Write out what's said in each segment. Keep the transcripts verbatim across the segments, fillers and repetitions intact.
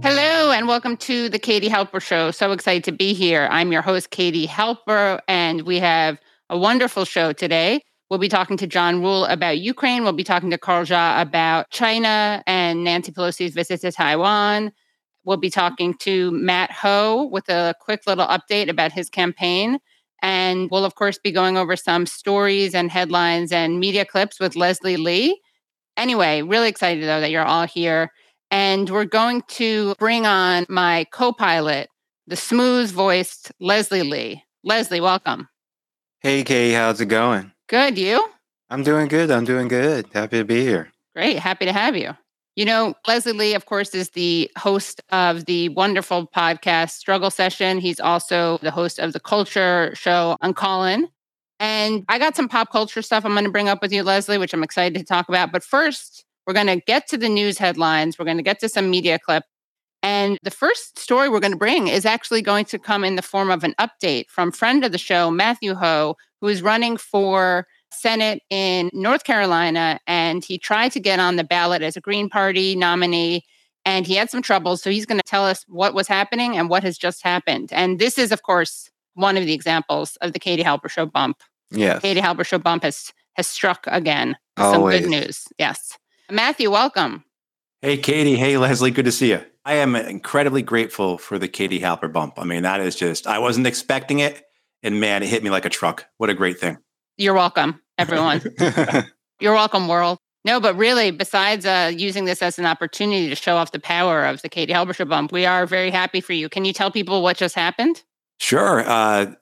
Hello, and welcome to The Katie Halper Show. So excited to be here. I'm your host, Katie Halper, and we have a wonderful show today. We'll be talking to John Ruehl about Ukraine. We'll be talking to Carl Zha about China and Nancy Pelosi's visit to Taiwan. We'll be talking to Matt Hoh with a quick little update about his campaign. And we'll, of course, be going over some stories and headlines and media clips with Leslie Lee. Anyway, really excited, though, that you're all here. And we're going to bring on my co-pilot, the smooth-voiced Leslie Lee. Leslie, welcome. Hey, Katie. How's it going? Good. You? I'm doing good. I'm doing good. Happy to be here. Great. Happy to have you. You know, Leslie Lee, of course, is the host of the wonderful podcast Struggle Session. He's also the host of the culture show on Callin. And I got some pop culture stuff I'm going to bring up with you, Leslie, which I'm excited to talk about. But first, we're going to get to the news headlines. We're going to get to some media clip. And the first story we're going to bring is actually going to come in the form of an update from friend of the show, Matt Hoh, who is running for Senate in North Carolina, and he tried to get on the ballot as a Green Party nominee, and he had some troubles. So he's going to tell us what was happening and what has just happened. And this is, of course, one of the examples of the Katie Halper Show bump. Yeah, the Katie Halper Show bump has has struck again. Always. Some good news. Yes, Matthew, welcome. Hey, Katie. Hey, Leslie. Good to see you. I am incredibly grateful for the Katie Halper bump. I mean, that is just—I wasn't expecting it, and man, it hit me like a truck. What a great thing. You're welcome, everyone. You're welcome, world. No, but really, besides uh, using this as an opportunity to show off the power of the Katie Halper Show bump, we are very happy for you. Can you tell people what just happened? Sure. Uh,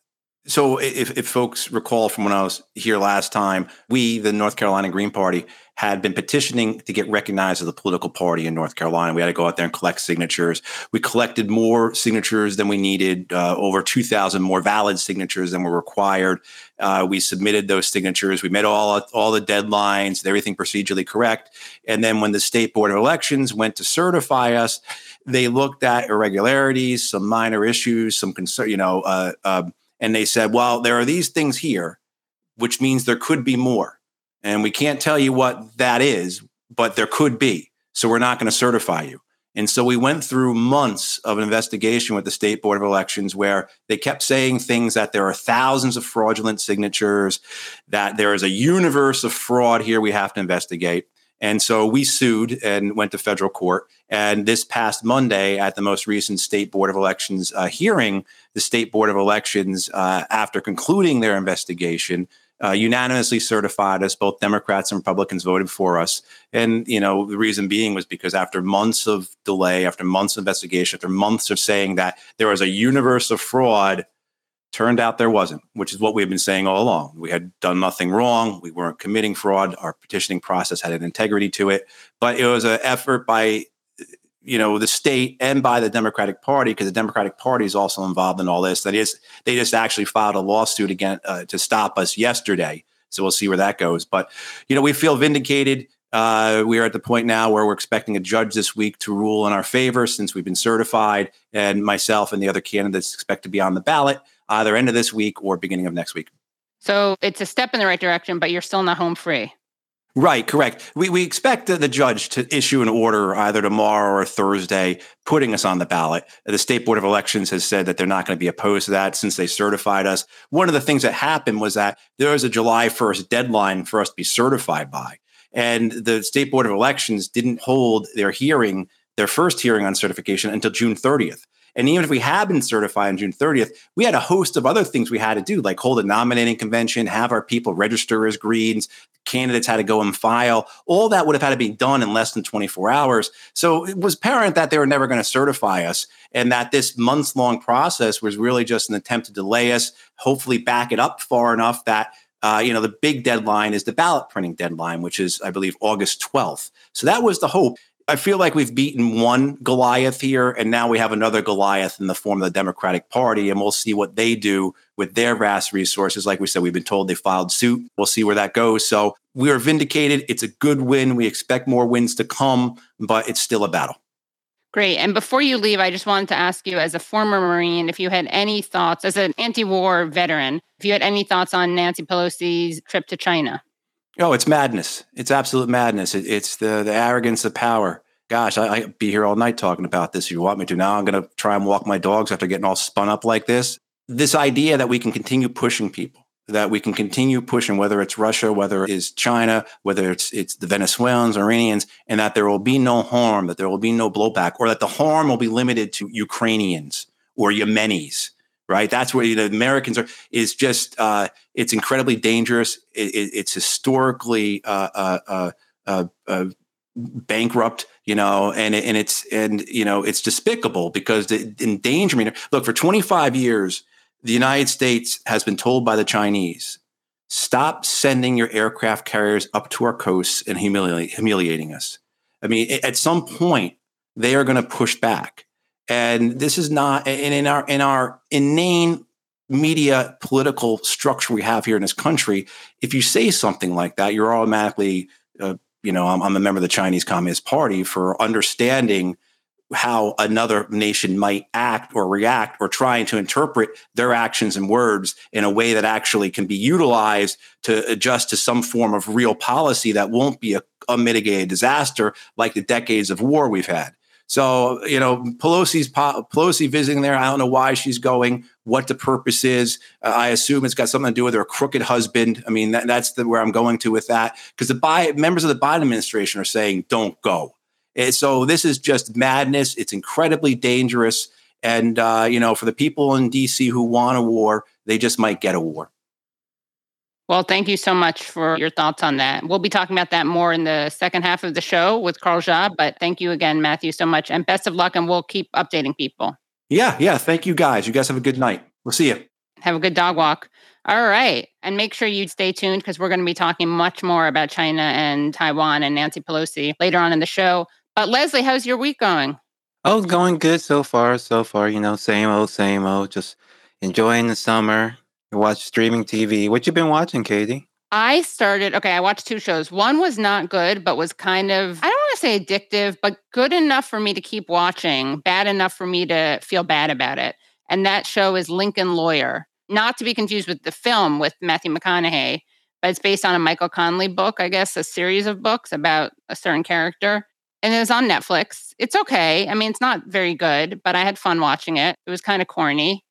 so if, if folks recall from when I was here last time, we, the North Carolina Green Party, had been petitioning to get recognized as a political party in North Carolina. We had to go out there and collect signatures. We collected more signatures than we needed, uh, over two thousand more valid signatures than were required. Uh, we submitted those signatures. We met all, all the deadlines, everything procedurally correct. And then when the State Board of Elections went to certify us, they looked at irregularities, some minor issues, some concern, you know, uh, uh, and they said, well, there are these things here, which means there could be more. And we can't tell you what that is, but there could be. So we're not going to certify you. And so we went through months of an investigation with the State Board of Elections where they kept saying things that there are thousands of fraudulent signatures, that there is a universe of fraud here we have to investigate. And so we sued and went to federal court. And this past Monday at the most recent State Board of Elections uh, hearing, the State Board of Elections, uh, after concluding their investigation, Uh, unanimously certified us. Both Democrats and Republicans voted for us. And, you know, the reason being was because after months of delay, after months of investigation, after months of saying that there was a universe of fraud, turned out there wasn't, which is what we've been saying all along. We had done nothing wrong. We weren't committing fraud. Our petitioning process had an integrity to it. But it was an effort by, you know, the state and by the Democratic Party, because the Democratic Party is also involved in all this. That is, they just actually filed a lawsuit again uh, to stop us yesterday. So we'll see where that goes. But, you know, we feel vindicated. Uh, we are at the point now where we're expecting a judge this week to rule in our favor since we've been certified. And myself and the other candidates expect to be on the ballot either end of this week or beginning of next week. So it's a step in the right direction, but you're still not home free. Right, correct. We we expect the, the judge to issue an order either tomorrow or Thursday putting us on the ballot. The State Board of Elections has said that they're not going to be opposed to that since they certified us. One of the things that happened was that there was a July first deadline for us to be certified by. And the State Board of Elections didn't hold their hearing, their first hearing on certification until June thirtieth. And even if we had been certified on June thirtieth, we had a host of other things we had to do, like hold a nominating convention, have our people register as Greens, candidates had to go and file. All that would have had to be done in less than twenty-four hours. So it was apparent that they were never going to certify us and that this months-long process was really just an attempt to delay us, hopefully back it up far enough that Uh, you know, the big deadline is the ballot printing deadline, which is, I believe, August twelfth. So that was the hope. I feel like we've beaten one Goliath here, and now we have another Goliath in the form of the Democratic Party, and we'll see what they do with their vast resources. Like we said, we've been told they filed suit. We'll see where that goes. So we are vindicated. It's a good win. We expect more wins to come, but it's still a battle. Great. And before you leave, I just wanted to ask you, as a former Marine, if you had any thoughts, as an anti-war veteran, if you had any thoughts on Nancy Pelosi's trip to China? Oh, it's madness. It's absolute madness. It, it's the the arrogance of power. Gosh, I, I'd be here all night talking about this if you want me to. Now I'm going to try and walk my dogs after getting all spun up like this. This idea that we can continue pushing people, that we can continue pushing, whether it's Russia, whether it is China, whether it's it's the Venezuelans, Iranians, and that there will be no harm, that there will be no blowback, or that the harm will be limited to Ukrainians or Yemenis. Right. That's where the Americans are is just uh, it's incredibly dangerous. It, it, it's historically uh, uh, uh, uh, bankrupt, you know, and and it's and, you know, it's despicable because the endangerment. Look, for twenty-five years, the United States has been told by the Chinese, stop sending your aircraft carriers up to our coasts and humiliating humiliating us. I mean, at some point, they are going to push back. And this is not, and in our in our inane media political structure we have here in this country, if you say something like that, you're automatically, uh, you know, I'm, I'm a member of the Chinese Communist Party for understanding how another nation might act or react or trying to interpret their actions and words in a way that actually can be utilized to adjust to some form of real policy that won't be a unmitigated disaster like the decades of war we've had. So, you know, Pelosi's Pelosi visiting there. I don't know why she's going, what the purpose is. Uh, I assume it's got something to do with her crooked husband. I mean, that, that's the, where I'm going to with that, because the Bi- members of the Biden administration are saying, don't go. And so this is just madness. It's incredibly dangerous. And, uh, you know, for the people in D C who want a war, they just might get a war. Well, thank you so much for your thoughts on that. We'll be talking about that more in the second half of the show with Carl Zha, but thank you again, Matthew, so much. And best of luck, and we'll keep updating people. Yeah, yeah. Thank you, guys. You guys have a good night. We'll see you. Have a good dog walk. All right. And make sure you stay tuned because we're going to be talking much more about China and Taiwan and Nancy Pelosi later on in the show. But Leslie, how's your week going? Oh, going good so far, so far. You know, same old, same old. Just enjoying the summer. Watch streaming T V. What you been watching, Katie? I started, okay, I watched two shows. One was not good, but was kind of, I don't want to say addictive, but good enough for me to keep watching, bad enough for me to feel bad about it. And that show is Lincoln Lawyer. Not to be confused with the film with Matthew McConaughey, but it's based on a Michael Connelly book, I guess, a series of books about a certain character. And it was on Netflix. It's okay. I mean, it's not very good, but I had fun watching it. It was kind of corny.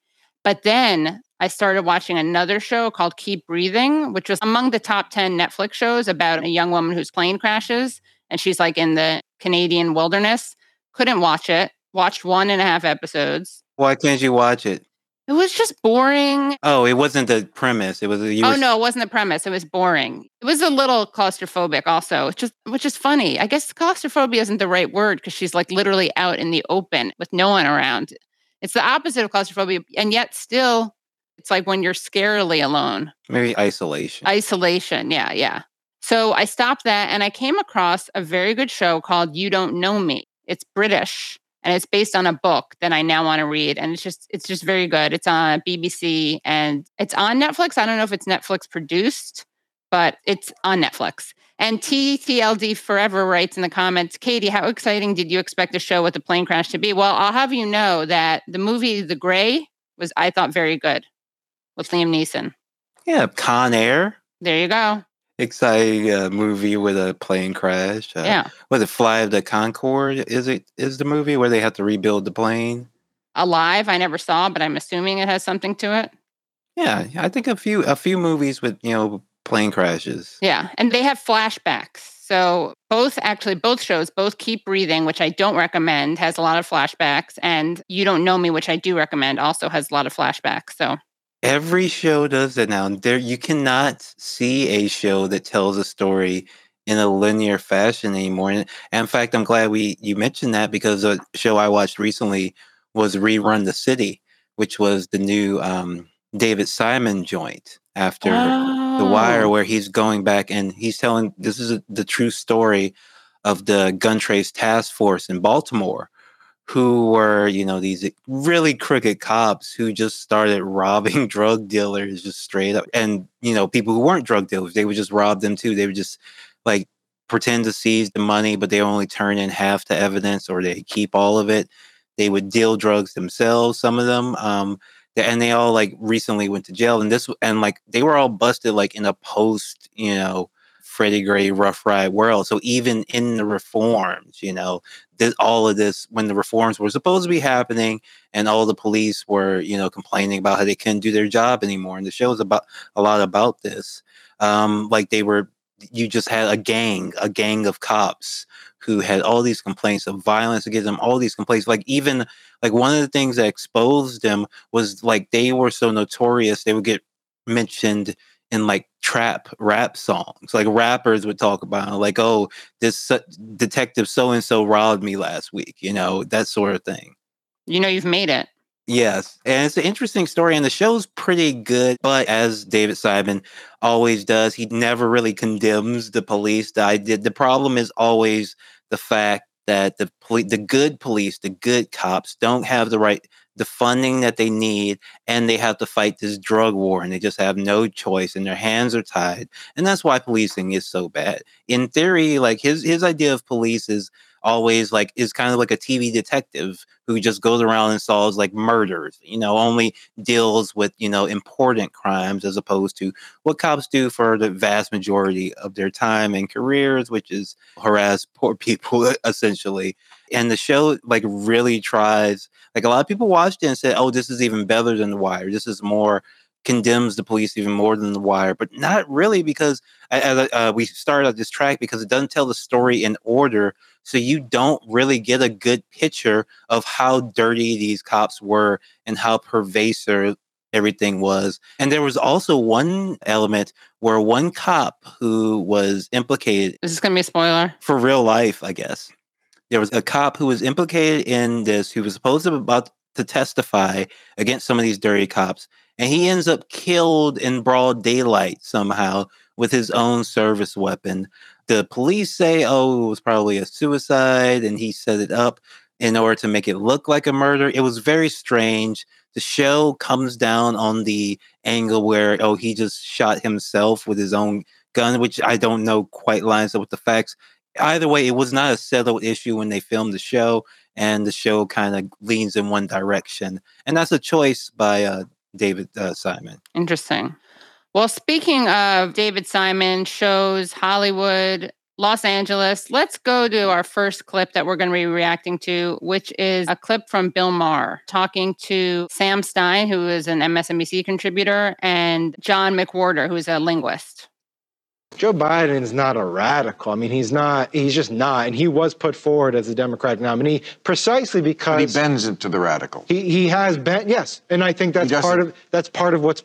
But then I started watching another show called Keep Breathing, which was among the top ten Netflix shows about a young woman whose plane crashes. And she's like in the Canadian wilderness. Couldn't watch it. Watched one and a half episodes. Why can't you watch it? It was just boring. Oh, it wasn't the premise. It was. A, you oh, were... no, it wasn't the premise. It was boring. It was a little claustrophobic also, just which is funny. I guess claustrophobia isn't the right word because she's like literally out in the open with no one around. It's the opposite of claustrophobia. And yet still, it's like when you're scarily alone. Maybe isolation. Isolation. Yeah, yeah. So I stopped that and I came across a very good show called You Don't Know Me. It's British and it's based on a book that I now want to read. And it's just it's just very good. It's on B B C and it's on Netflix. I don't know if it's Netflix produced, but it's on Netflix. And T T L D Forever writes in the comments, Katie, how exciting did you expect the show with the plane crash to be? Well, I'll have you know that the movie The Grey was, I thought, very good. With Liam Neeson. Yeah, Con Air. There you go. Exciting uh, movie with a plane crash. Uh, yeah. Was it Flight of the Concorde? Is it is the movie where they have to rebuild the plane? Alive, I never saw, but I'm assuming it has something to it. Yeah, I think a few a few movies with, you know, plane crashes. Yeah, and they have flashbacks. So both actually, both shows, both Keep Breathing, which I don't recommend, has a lot of flashbacks, and You Don't Know Me, which I do recommend, also has a lot of flashbacks. So every show does that now. There, you cannot see a show that tells a story in a linear fashion anymore. And in fact, I'm glad we you mentioned that because the show I watched recently was Rerun the City, which was the new um, David Simon joint after. Oh. The Wire, where he's going back and he's telling, this is a, the true story of the gun trace task force in Baltimore, who were, you know, these really crooked cops who just started robbing drug dealers just straight up. And, you know, people who weren't drug dealers, they would just rob them too. They would just like pretend to seize the money, but they only turn in half the evidence or they keep all of it. They would deal drugs themselves, some of them. Um, and they all like recently went to jail. And this, and like they were all busted like in a post, you know, Freddie Gray, Rough Ride world. So even in the reforms, you know, this, all of this, when the reforms were supposed to be happening and all the police were, you know, complaining about how they couldn't do their job anymore. And the show's about a lot about this. Um, like they were, you just had a gang, a gang of cops who had all these complaints of violence against them, all these complaints. Like even like one of the things that exposed them was like they were so notorious, they would get mentioned in like trap rap songs. Like rappers would talk about it, like, oh, this uh, detective so-and-so robbed me last week, you know, that sort of thing. You know, you've made it. Yes. And it's an interesting story and the show's pretty good. But as David Simon always does, he never really condemns the police. The, I did, the problem is always the fact that the poli- the good police, the good cops don't have the right... the funding that they need, and they have to fight this drug war, and they just have no choice, and their hands are tied. And that's why policing is so bad. In theory, like his his idea of police is always like, is kind of like a T V detective who just goes around and solves like murders, you know, only deals with, you know, important crimes as opposed to what cops do for the vast majority of their time and careers, which is harass poor people essentially. And the show like really tries, like a lot of people watched it and said, oh, this is even better than The Wire. This is more, condemns the police even more than The Wire, but not really because as uh, we started out this track because it doesn't tell the story in order. So you don't really get a good picture of how dirty these cops were and how pervasive everything was. And there was also one element where one cop who was implicated. Is this going to be a spoiler? For real life, I guess. There was a cop who was implicated in this, who was supposed to be about to testify against some of these dirty cops. And he ends up killed in broad daylight somehow with his own service weapon. The police say, oh, it was probably a suicide, and he set it up in order to make it look like a murder. It was very strange. The show comes down on the angle where, oh, he just shot himself with his own gun, which I don't know quite lines up with the facts. Either way, it was not a settled issue when they filmed the show, and the show kind of leans in one direction. And that's a choice by uh, David uh, Simon. Interesting. Well, speaking of David Simon, shows, Hollywood, Los Angeles, let's go to our first clip that we're going to be reacting to, which is a clip from Bill Maher talking to Sam Stein, who is an M S N B C contributor, and John McWhorter, who's a linguist. Joe Biden is not a radical. I mean, he's not, he's just not. And he was put forward as a Democratic nominee precisely because... But he bends into the radical. He he has bent, yes. And I think that's part of that's part of what's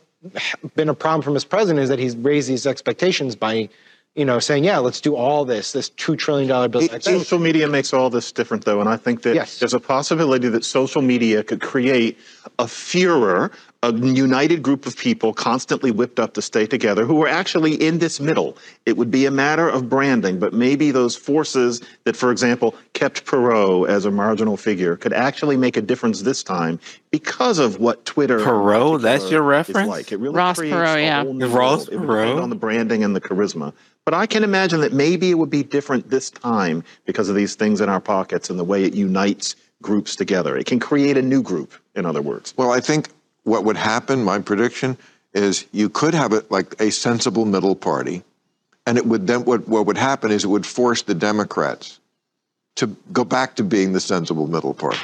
been a problem from his president is that he's raised these expectations by, you know, saying, yeah, let's do all this, this two trillion dollars bill. It, social media makes all this different, though. And I think that yes. There's a possibility that social media could create a furor, a united group of people constantly whipped up to stay together who were actually in this middle. It would be a matter of branding, but maybe those forces that, for example, kept Perot as a marginal figure could actually make a difference this time because of what Twitter... Perot? That's your reference? Like. It really Ross Perot, yeah. Ross Perot? It depends on the branding and the charisma. But I can imagine that maybe it would be different this time because of these things in our pockets and the way it unites groups together. It can create a new group, in other words. Well, I think... what would happen, my prediction, is you could have a, like a sensible middle party, and it would then what, what would happen is it would force the Democrats to go back to being the sensible middle party.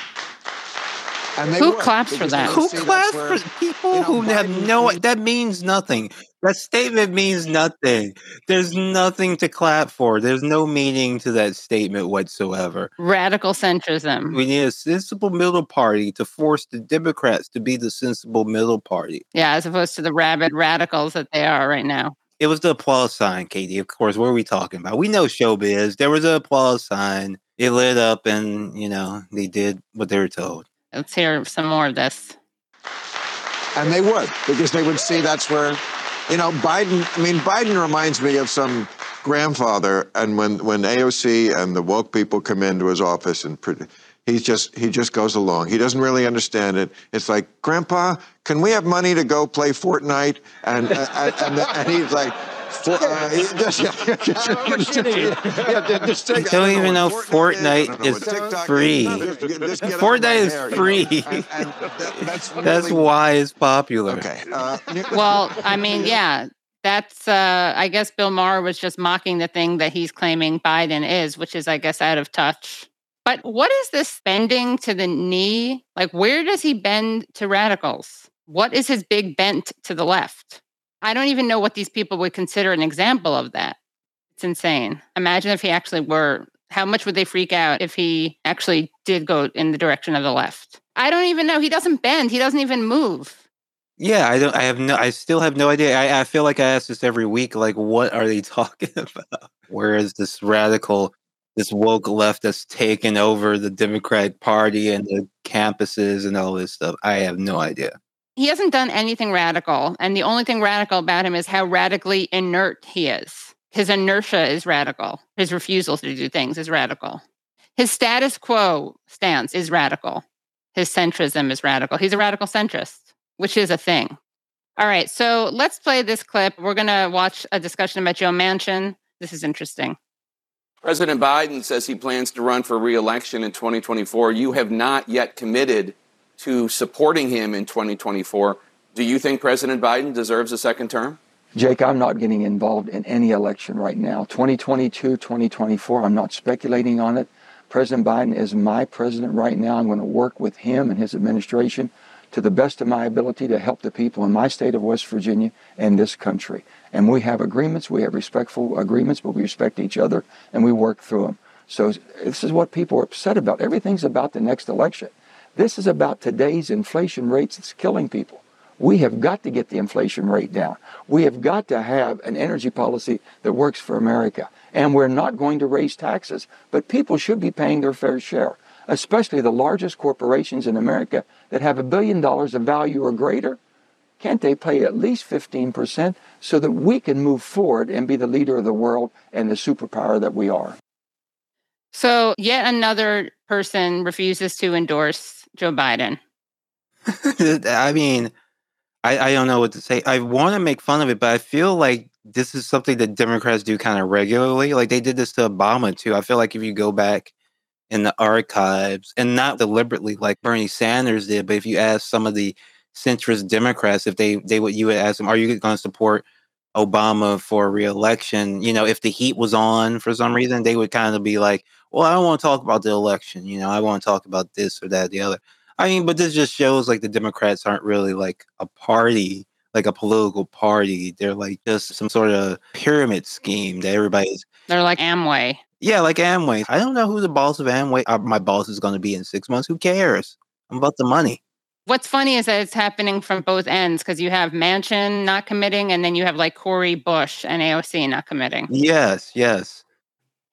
And they who would. claps they for that? Who claps where, for people you know, who Biden, have no? That means nothing. That statement means nothing. There's nothing to clap for. There's no meaning to that statement whatsoever. Radical centrism. We need a sensible middle party to force the Democrats to be the sensible middle party. Yeah, as opposed to the rabid radicals that they are right now. It was the applause sign, Katie. Of course, what are we talking about? We know showbiz. There was an applause sign. It lit up and, you know, they did what they were told. Let's hear some more of this. And they would, because they would see that's where... You know, Biden, I mean, Biden reminds me of some grandfather. And when, when A O C and the woke people come into his office, and he's just, he just goes along. He doesn't really understand it. It's like, Grandpa, can we have money to go play Fortnite? And, and, and, and he's like, Uh, just, yeah, just take, you don't even know, know Fortnite is, know is free. Is. Fortnite is hair, free. You know? and, and that, that's, really that's why it's popular. Okay. Uh, well, I mean, yeah, that's, uh, I guess Bill Maher was just mocking the thing that he's claiming Biden is, which is, I guess, out of touch. But what is this bending to the knee? Like, where does he bend to radicals? What is his big bent to the left? I don't even know what these people would consider an example of that. It's insane. Imagine if he actually were, how much would they freak out if he actually did go in the direction of the left? I don't even know. He doesn't bend. He doesn't even move. Yeah, I don't, I have no, I still have no idea. I, I feel like I ask this every week, like, what are they talking about? Where is this radical, this woke left that's taken over the Democratic Party and the campuses and all this stuff? I have no idea. He hasn't done anything radical, and the only thing radical about him is how radically inert he is. His inertia is radical. His refusal to do things is radical. His status quo stance is radical. His centrism is radical. He's a radical centrist, which is a thing. All right, so let's play this clip. We're going to watch a discussion about Joe Manchin. This is interesting. President Biden says he plans to run for re-election in twenty twenty-four. You have not yet committed to supporting him in twenty twenty-four. Do you think President Biden deserves a second term? Jake, I'm not getting involved in any election right now. twenty twenty-two, twenty twenty-four, I'm not speculating on it. President Biden is my president right now. I'm going to work with him and his administration to the best of my ability to help the people in my state of West Virginia and this country. And we have agreements, we have respectful agreements, but we respect each other and we work through them. So this is what people are upset about. Everything's about the next election. This is about today's inflation rates that's killing people. We have got to get the inflation rate down. We have got to have an energy policy that works for America. And we're not going to raise taxes, but people should be paying their fair share, especially the largest corporations in America that have a billion dollars of value or greater. Can't they pay at least fifteen percent so that we can move forward and be the leader of the world and the superpower that we are? So yet another person refuses to endorse Joe Biden. I mean, I, I don't know what to say. I want to make fun of it, but I feel like this is something that Democrats do kind of regularly. Like they did this to Obama too. I feel like if you go back in the archives, and not deliberately like Bernie Sanders did, but if you ask some of the centrist Democrats, if they, they would, you would ask them, are you going to support Obama for re-election? You know, if the heat was on for some reason, they would kind of be like, well, I don't want to talk about the election. You know, I want to talk about this or that, the other. I mean, but this just shows like the Democrats aren't really like a party, like a political party. They're like just some sort of pyramid scheme that everybody's. They're like Amway. Yeah, like Amway. I don't know who the boss of Amway, uh, my boss is going to be in six months. Who cares? I'm about the money. What's funny is that it's happening from both ends, because you have Manchin not committing, and then you have like Cori Bush and A O C not committing. Yes, yes.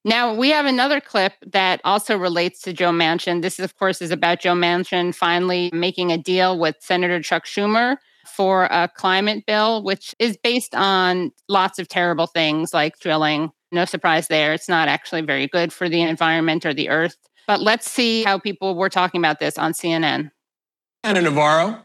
Now, we have another clip that also relates to Joe Manchin. This, of course, is about Joe Manchin finally making a deal with Senator Chuck Schumer for a climate bill, which is based on lots of terrible things like drilling. No surprise there. It's not actually very good for the environment or the earth. But let's see how people were talking about this on C N N. Senator Navarro,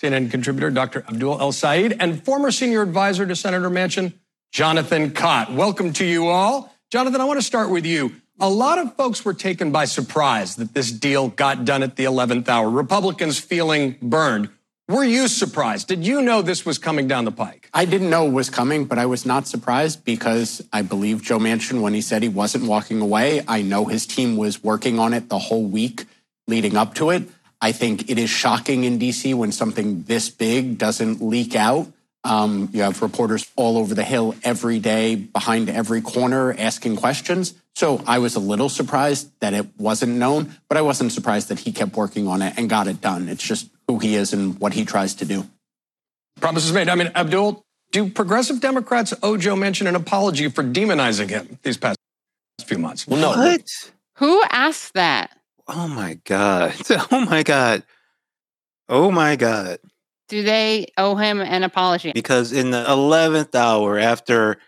C N N contributor Doctor Abdul El Said, and former senior advisor to Senator Manchin, Jonathan Cott. Welcome to you all. Jonathan, I want to start with you. A lot of folks were taken by surprise that this deal got done at the eleventh hour. Republicans feeling burned. Were you surprised? Did you know this was coming down the pike? I didn't know it was coming, but I was not surprised because I believe Joe Manchin when he said he wasn't walking away. I know his team was working on it the whole week leading up to it. I think it is shocking in D C when something this big doesn't leak out. Um, you have reporters all over the Hill every day, behind every corner, asking questions. So I was a little surprised that it wasn't known, but I wasn't surprised that he kept working on it and got it done. It's just who he is and what he tries to do. Promises made. I mean, Abdul, do progressive Democrats owe Joe Manchin an apology for demonizing him these past few months? Well, no. What? Who asked that? Oh, my God. Oh, my God. Oh, my God. Do they owe him an apology? Because in the eleventh hour, after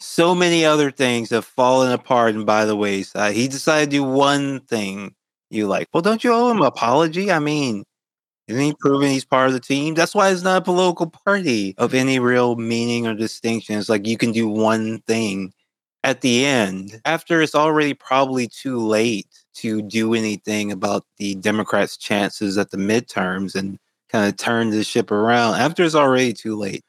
so many other things have fallen apart and by the wayside, he decided to do one thing you like. Well, don't you owe him an apology? I mean, isn't he proving he's part of the team? That's why it's not a political party of any real meaning or distinction. It's like you can do one thing at the end, after it's already probably too late to do anything about the Democrats' chances at the midterms and kind of turn this ship around. After it's already too late,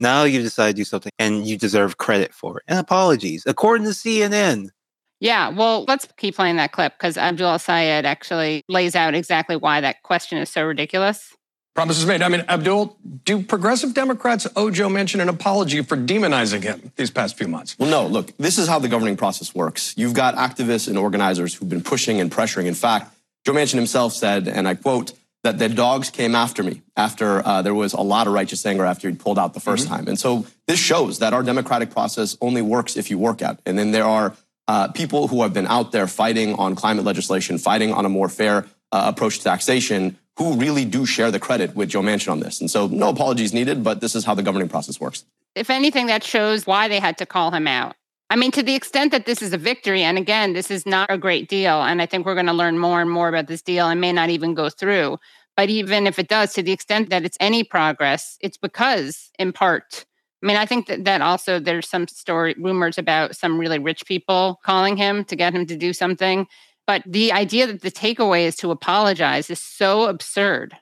now you decide to do something and you deserve credit for it. And apologies, according to C N N. Yeah, well, let's keep playing that clip because Abdullah Syed actually lays out exactly why that question is so ridiculous. Promises made. I mean, Abdul, do progressive Democrats owe Joe Manchin an apology for demonizing him these past few months? Well, no, look, this is how the governing process works. You've got activists and organizers who've been pushing and pressuring. In fact, Joe Manchin himself said, and I quote, that the dogs came after me after uh, there was a lot of righteous anger after he'd pulled out the first mm-hmm. time. And so this shows that our democratic process only works if you work at it. And then there are uh, people who have been out there fighting on climate legislation, fighting on a more fair uh, approach to taxation, who really do share the credit with Joe Manchin on this. And so no apologies needed, but this is how the governing process works. If anything, that shows why they had to call him out. I mean, to the extent that this is a victory, and again, this is not a great deal, and I think we're going to learn more and more about this deal and may not even go through. But even if it does, to the extent that it's any progress, it's because, in part, I mean, I think that, that also there's some story, rumors about some really rich people calling him to get him to do something. But the idea that the takeaway is to apologize is so absurd.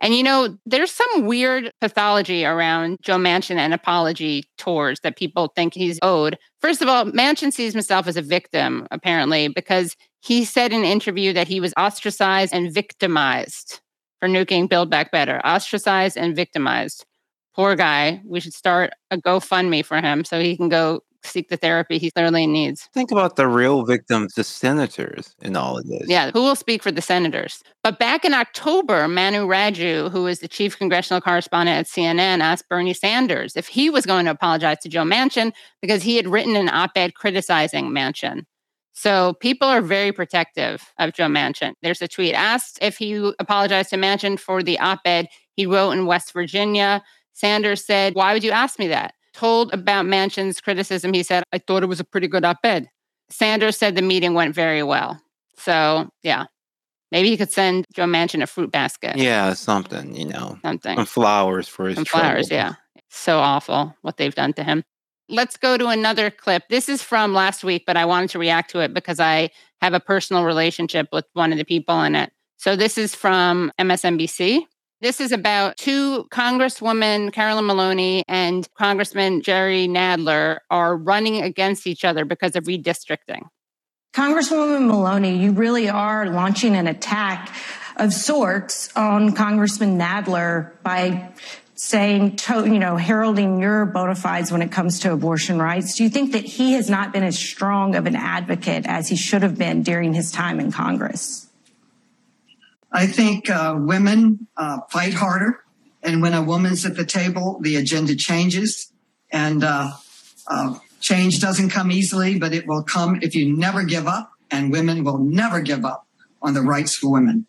And, you know, there's some weird pathology around Joe Manchin and apology tours that people think he's owed. First of all, Manchin sees himself as a victim, apparently, because he said in an interview that he was ostracized and victimized for nuking Build Back Better. Ostracized and victimized. Poor guy. We should start a GoFundMe for him so he can go seek the therapy he clearly needs. Think about the real victims, the senators, in all of this. Yeah, who will speak for the senators? But back in October, Manu Raju, who is the chief congressional correspondent at C N N, asked Bernie Sanders if he was going to apologize to Joe Manchin because he had written an op-ed criticizing Manchin. So people are very protective of Joe Manchin. There's a tweet asked if he apologized to Manchin for the op-ed he wrote in West Virginia. Sanders said, "Why would you ask me that?" Told about Manchin's criticism, he said, "I thought it was a pretty good op-ed." Sanders said the meeting went very well. So, yeah, maybe he could send Joe Manchin a fruit basket. Yeah, something, you know. Something. Some flowers for his Some trouble. Flowers, yeah. So awful what they've done to him. Let's go to another clip. This is from last week, but I wanted to react to it because I have a personal relationship with one of the people in it. So this is from M S N B C. This is about two Congresswomen, Carolyn Maloney and Congressman Jerry Nadler, are running against each other because of redistricting. Congresswoman Maloney, you really are launching an attack of sorts on Congressman Nadler by saying, you know, heralding your bona fides when it comes to abortion rights. Do you think that he has not been as strong of an advocate as he should have been during his time in Congress? I think uh, women uh, fight harder, and when a woman's at the table, the agenda changes, and uh, uh, change doesn't come easily, but it will come if you never give up, and women will never give up on the rights for women.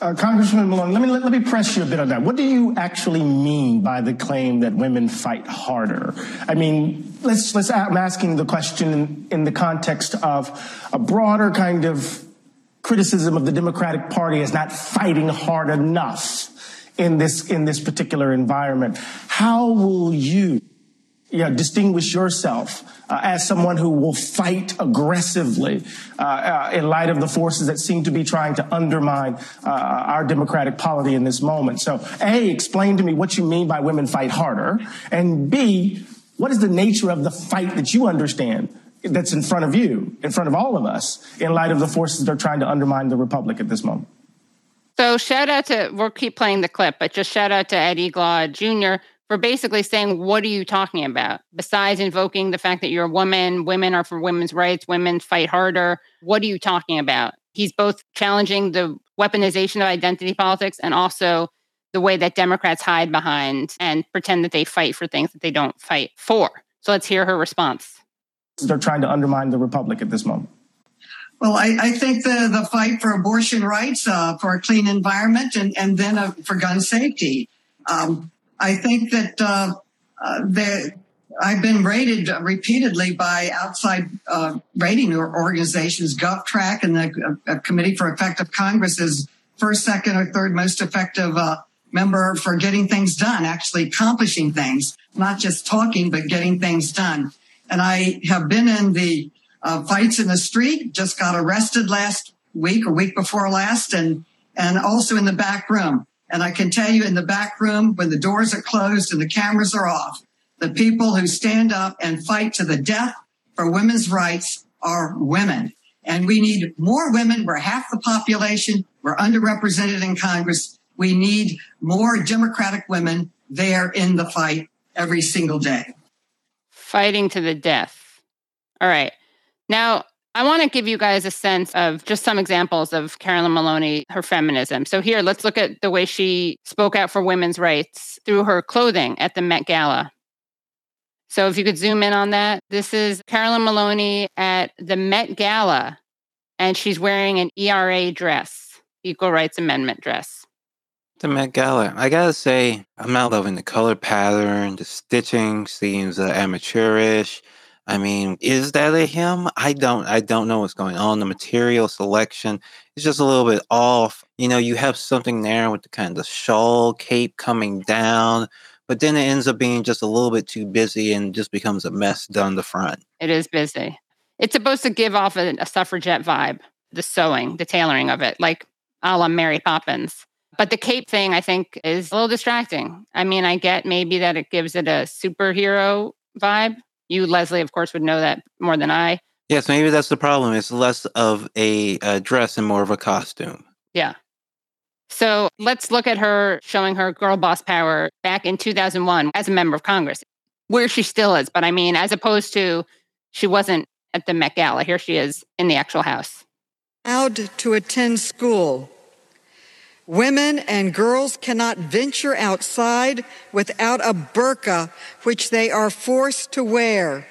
Uh, Congresswoman Maloney, let me let, let me press you a bit on that. What do you actually mean by the claim that women fight harder? I mean, let's let's I'm asking the question in, in the context of a broader kind of criticism of the Democratic Party as not fighting hard enough in this in this particular environment. How will you, you know, distinguish yourself uh, as someone who will fight aggressively uh, uh, in light of the forces that seem to be trying to undermine uh, our democratic polity in this moment? So, A, explain to me what you mean by women fight harder, and B, what is the nature of the fight that you understand that's in front of you, in front of all of us, in light of the forces that are trying to undermine the Republic at this moment? So shout out to, we'll keep playing the clip, but just shout out to Ed Eglaw Junior for basically saying, what are you talking about? Besides invoking the fact that you're a woman, women are for women's rights, women fight harder. What are you talking about? He's both challenging the weaponization of identity politics and also the way that Democrats hide behind and pretend that they fight for things that they don't fight for. So let's hear her response. They're trying to undermine the Republic at this moment. Well, I, I think the, the fight for abortion rights, uh, for a clean environment, and, and then uh, for gun safety. Um, I think that uh, uh, there, I've been rated repeatedly by outside uh, rating organizations. GovTrack and the uh, Committee for Effective Congress is first, second, or third most effective uh, member for getting things done, actually accomplishing things, not just talking, but getting things done. And I have been in the uh, fights in the street, just got arrested last week or week before last, and and also in the back room. And I can tell you in the back room, when the doors are closed and the cameras are off, the people who stand up and fight to the death for women's rights are women. And we need more women. We're half the population. We're underrepresented in Congress. We need more Democratic women there in the fight every single day. Fighting to the death. All right. Now, I want to give you guys a sense of just some examples of Carolyn Maloney, her feminism. So here, let's look at the way she spoke out for women's rights through her clothing at the Met Gala. So if you could zoom in on that, this is Carolyn Maloney at the Met Gala, and she's wearing an E R A dress, Equal Rights Amendment dress. The Met Gala. I gotta say, I'm not loving the color pattern. The stitching seems uh, amateurish. I mean, is that a him? I don't I don't know what's going on. The material selection is just a little bit off. You know, you have something there with the kind of shawl cape coming down, but then it ends up being just a little bit too busy and just becomes a mess down the front. It is busy. It's supposed to give off a, a suffragette vibe, the sewing, the tailoring of it, like a la Mary Poppins. But the cape thing, I think, is a little distracting. I mean, I get maybe that it gives it a superhero vibe. You, Leslie, of course, would know that more than I. Yes, maybe that's the problem. It's less of a, a dress and more of a costume. Yeah. So let's look at her showing her girl boss power back in two thousand one as a member of Congress, where she still is. But I mean, as opposed to she wasn't at the Met Gala. Here she is in the actual House. Allowed to attend school. Women and girls cannot venture outside without a burqa, which they are forced to wear.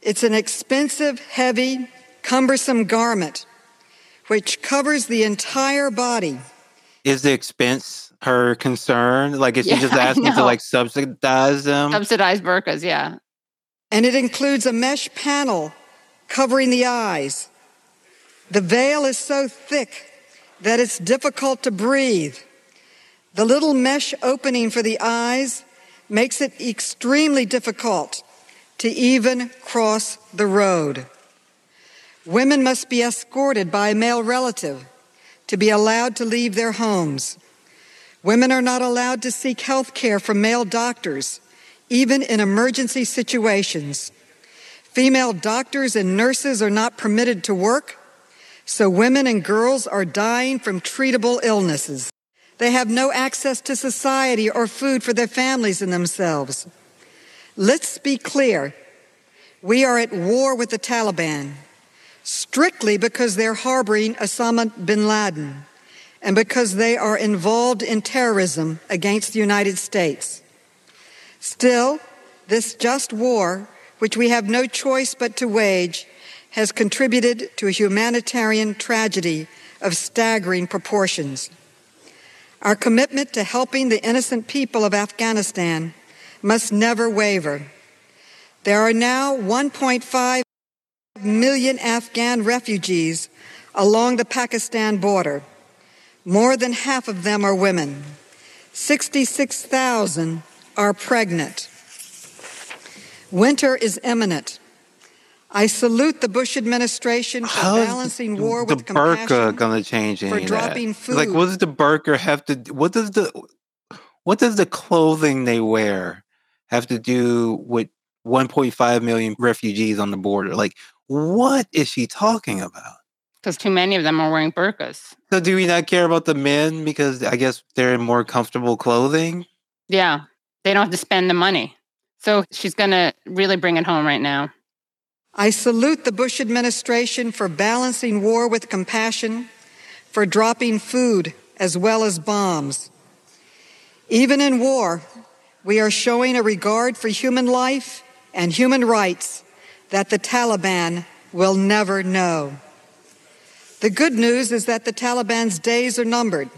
It's an expensive, heavy, cumbersome garment, which covers the entire body. Is the expense her concern? Like, is she yeah, just asking to, like, subsidize them? Subsidize burqas, yeah. And it includes a mesh panel covering the eyes. The veil is so thick that it's difficult to breathe. The little mesh opening for the eyes makes it extremely difficult to even cross the road. Women must be escorted by a male relative to be allowed to leave their homes. Women are not allowed to seek health care from male doctors, even in emergency situations. Female doctors and nurses are not permitted to work, so women and girls are dying from treatable illnesses. They have no access to society or food for their families and themselves. Let's be clear. We are at war with the Taliban, strictly because they're harboring Osama bin Laden and because they are involved in terrorism against the United States. Still, this just war, which we have no choice but to wage, has contributed to a humanitarian tragedy of staggering proportions. Our commitment to helping the innocent people of Afghanistan must never waver. There are now one point five million Afghan refugees along the Pakistan border. More than half of them are women. sixty-six thousand are pregnant. Winter is imminent. I salute the Bush administration for How balancing the, war with the compassion. The burqa going to change anything? For dropping that? Food. Like, what does the burqa have to? What does the what does the clothing they wear have to do with one point five million refugees on the border? Like, what is she talking about? Because too many of them are wearing burqas. So, do we not care about the men? Because I guess they're in more comfortable clothing. Yeah, they don't have to spend the money. So she's going to really bring it home right now. I salute the Bush administration for balancing war with compassion, for dropping food as well as bombs. Even in war, we are showing a regard for human life and human rights that the Taliban will never know. The good news is that the Taliban's days are numbered.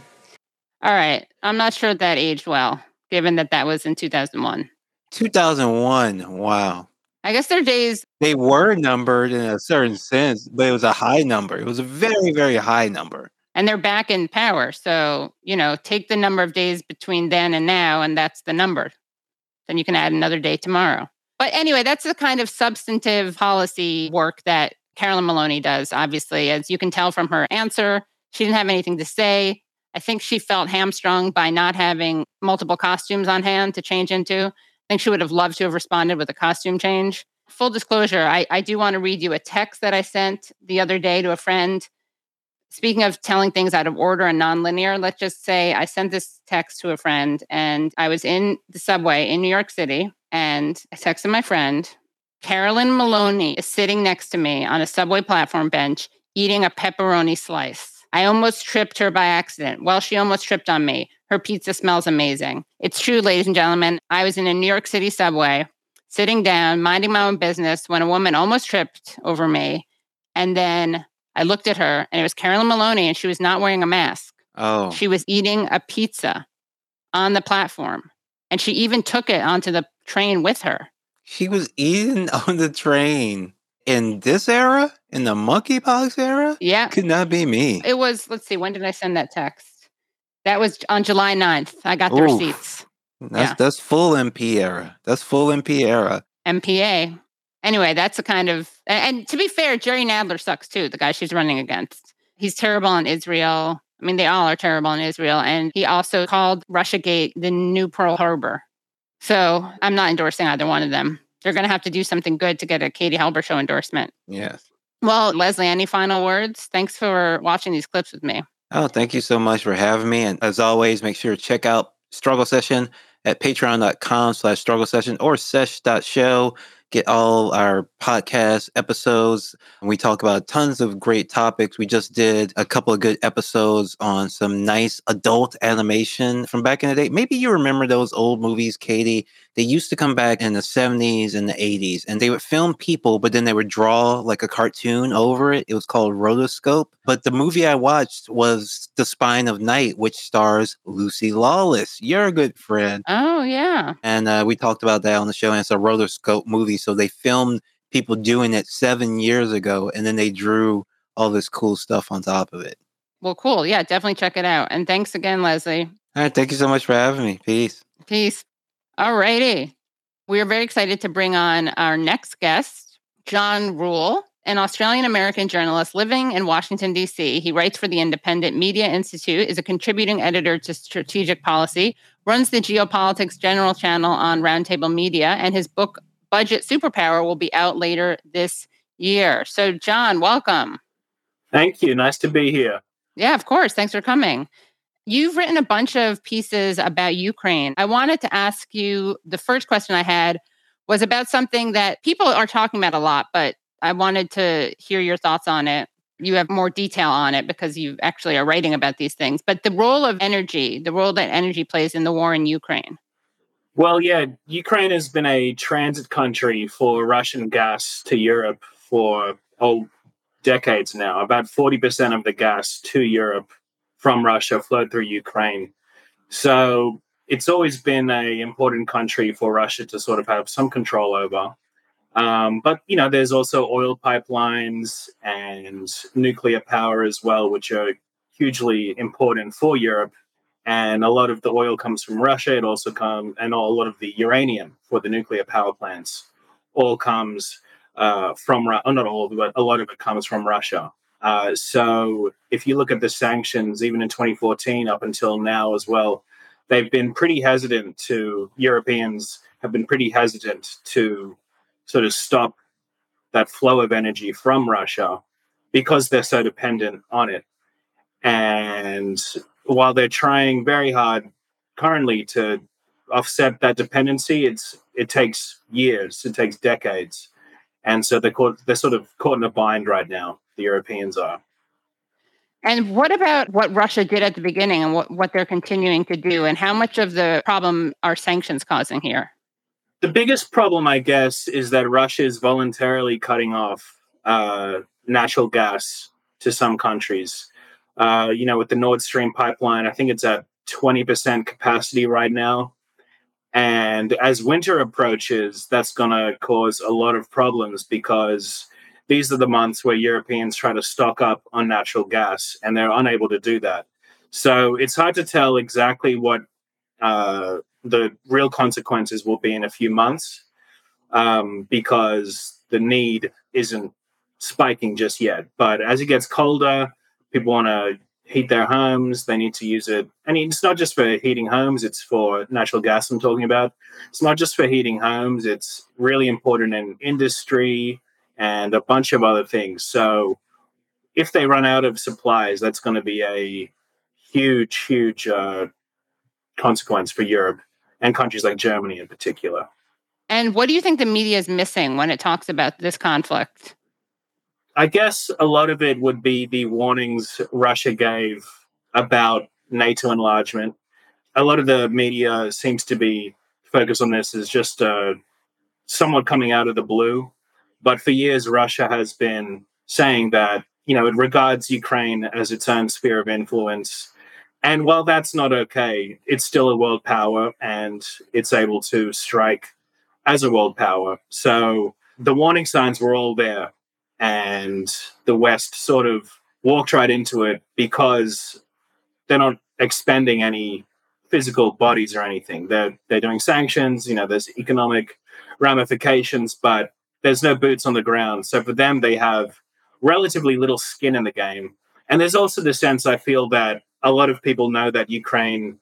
All right. I'm not sure that aged well, given that that was in two thousand one. two thousand one. Wow. I guess their days... They were numbered in a certain sense, but it was a high number. It was a very, very high number. And they're back in power. So, you know, take the number of days between then and now, and that's the number. Then you can add another day tomorrow. But anyway, that's the kind of substantive policy work that Carolyn Maloney does, obviously. As you can tell from her answer, she didn't have anything to say. I think she felt hamstrung by not having multiple costumes on hand to change into. I think she would have loved to have responded with a costume change. Full disclosure, I, I do want to read you a text that I sent the other day to a friend. Speaking of telling things out of order and nonlinear, let's just say I sent this text to a friend and I was in the subway in New York City and I texted my friend, Carolyn Maloney is sitting next to me on a subway platform bench eating a pepperoni slice. I almost tripped her by accident. Well, she almost tripped on me. Her pizza smells amazing. It's true, ladies and gentlemen. I was in a New York City subway, sitting down, minding my own business when a woman almost tripped over me. And then I looked at her and it was Carolyn Maloney and she was not wearing a mask. Oh. She was eating a pizza on the platform. And she even took it onto the train with her. She was eating on the train in this era? In the monkeypox era? Yeah. Could not be me. It was, let's see, when did I send that text? That was on July ninth. I got the Oof. receipts. That's yeah. that's full M P era. That's full M P era. M P A. Anyway, that's the kind of... And to be fair, Jerry Nadler sucks too, the guy she's running against. He's terrible on Israel. I mean, they all are terrible on Israel. And he also called Russiagate the new Pearl Harbor. So I'm not endorsing either one of them. They're going to have to do something good to get a Katie Halper Show endorsement. Yes. Well, Leslie, any final words? Thanks for watching these clips with me. Oh, thank you so much for having me. And as always, make sure to check out Struggle Session at patreon.com slash struggle session or sesh.show. Get all our podcast episodes. We talk about tons of great topics. We just did a couple of good episodes on some nice adult animation from back in the day. Maybe you remember those old movies, Katie. They used to come back in the seventies and the eighties, and they would film people, but then they would draw like a cartoon over it. It was called Rotoscope. But the movie I watched was The Spine of Night, which stars Lucy Lawless, your good friend. Oh, yeah. And uh, we talked about that on the show, and it's a Rotoscope movie. So they filmed people doing it seven years ago, and then they drew all this cool stuff on top of it. Well, cool. Yeah, definitely check it out. And thanks again, Leslie. All right. Thank you so much for having me. Peace. Peace. All righty. We are very excited to bring on our next guest, John Ruehl, an Australian-American journalist living in Washington, D C. He writes for the Independent Media Institute, is a contributing editor to Strategic Policy, runs the Geopolitics General Channel on Roundtable Media, and his book, Budget Superpower, will be out later this year. So, John, welcome. Thank you. Nice to be here. Yeah, of course. Thanks for coming. You've written a bunch of pieces about Ukraine. I wanted to ask you, the first question I had was about something that people are talking about a lot, but I wanted to hear your thoughts on it. You have more detail on it because you actually are writing about these things. But the role of energy, the role that energy plays in the war in Ukraine. Well, yeah, Ukraine has been a transit country for Russian gas to Europe for oh, decades now. About forty percent of the gas to Europe from Russia flowed through Ukraine. So it's always been an important country for Russia to sort of have some control over. Um, but, you know, there's also oil pipelines and nuclear power as well, which are hugely important for Europe. And a lot of the oil comes from Russia. It also comes, and a lot of the uranium for the nuclear power plants all comes uh, from, Ru- not all, but a lot of it comes from Russia. Uh, so if you look at the sanctions, even in twenty fourteen up until now as well, they've been pretty hesitant to, Europeans have been pretty hesitant to sort of stop that flow of energy from Russia because they're so dependent on it. And while they're trying very hard currently to offset that dependency, it's it takes years, it takes decades. And so they're, caught, they're sort of caught in a bind right now. The Europeans are. And what about what Russia did at the beginning and what, what they're continuing to do? And how much of the problem are sanctions causing here? The biggest problem, I guess, is that Russia is voluntarily cutting off uh, natural gas to some countries. Uh, you know, with the Nord Stream pipeline, I think it's at twenty percent capacity right now. And as winter approaches, that's going to cause a lot of problems, because these are the months where Europeans try to stock up on natural gas, and they're unable to do that. So it's hard to tell exactly what uh, the real consequences will be in a few months, um, because the need isn't spiking just yet. But as it gets colder, people want to heat their homes. They need to use it. I mean, it's not just for heating homes. It's for natural gas I'm talking about. It's not just for heating homes. It's really important in industry and a bunch of other things. So if they run out of supplies, that's going to be a huge, huge uh, consequence for Europe and countries like Germany in particular. And what do you think the media is missing when it talks about this conflict? I guess a lot of it would be the warnings Russia gave about NATO enlargement. A lot of the media seems to be focused on this as just uh, somewhat coming out of the blue. But for years, Russia has been saying that, you know, it regards Ukraine as its own sphere of influence. And while that's not okay, it's still a world power, and it's able to strike as a world power. So the warning signs were all there. And the West sort of walked right into it because they're not expending any physical bodies or anything. They're, they're doing sanctions, you know, there's economic ramifications, but there's no boots on the ground. So for them, they have relatively little skin in the game. And there's also the sense, I feel, that a lot of people know that Ukraine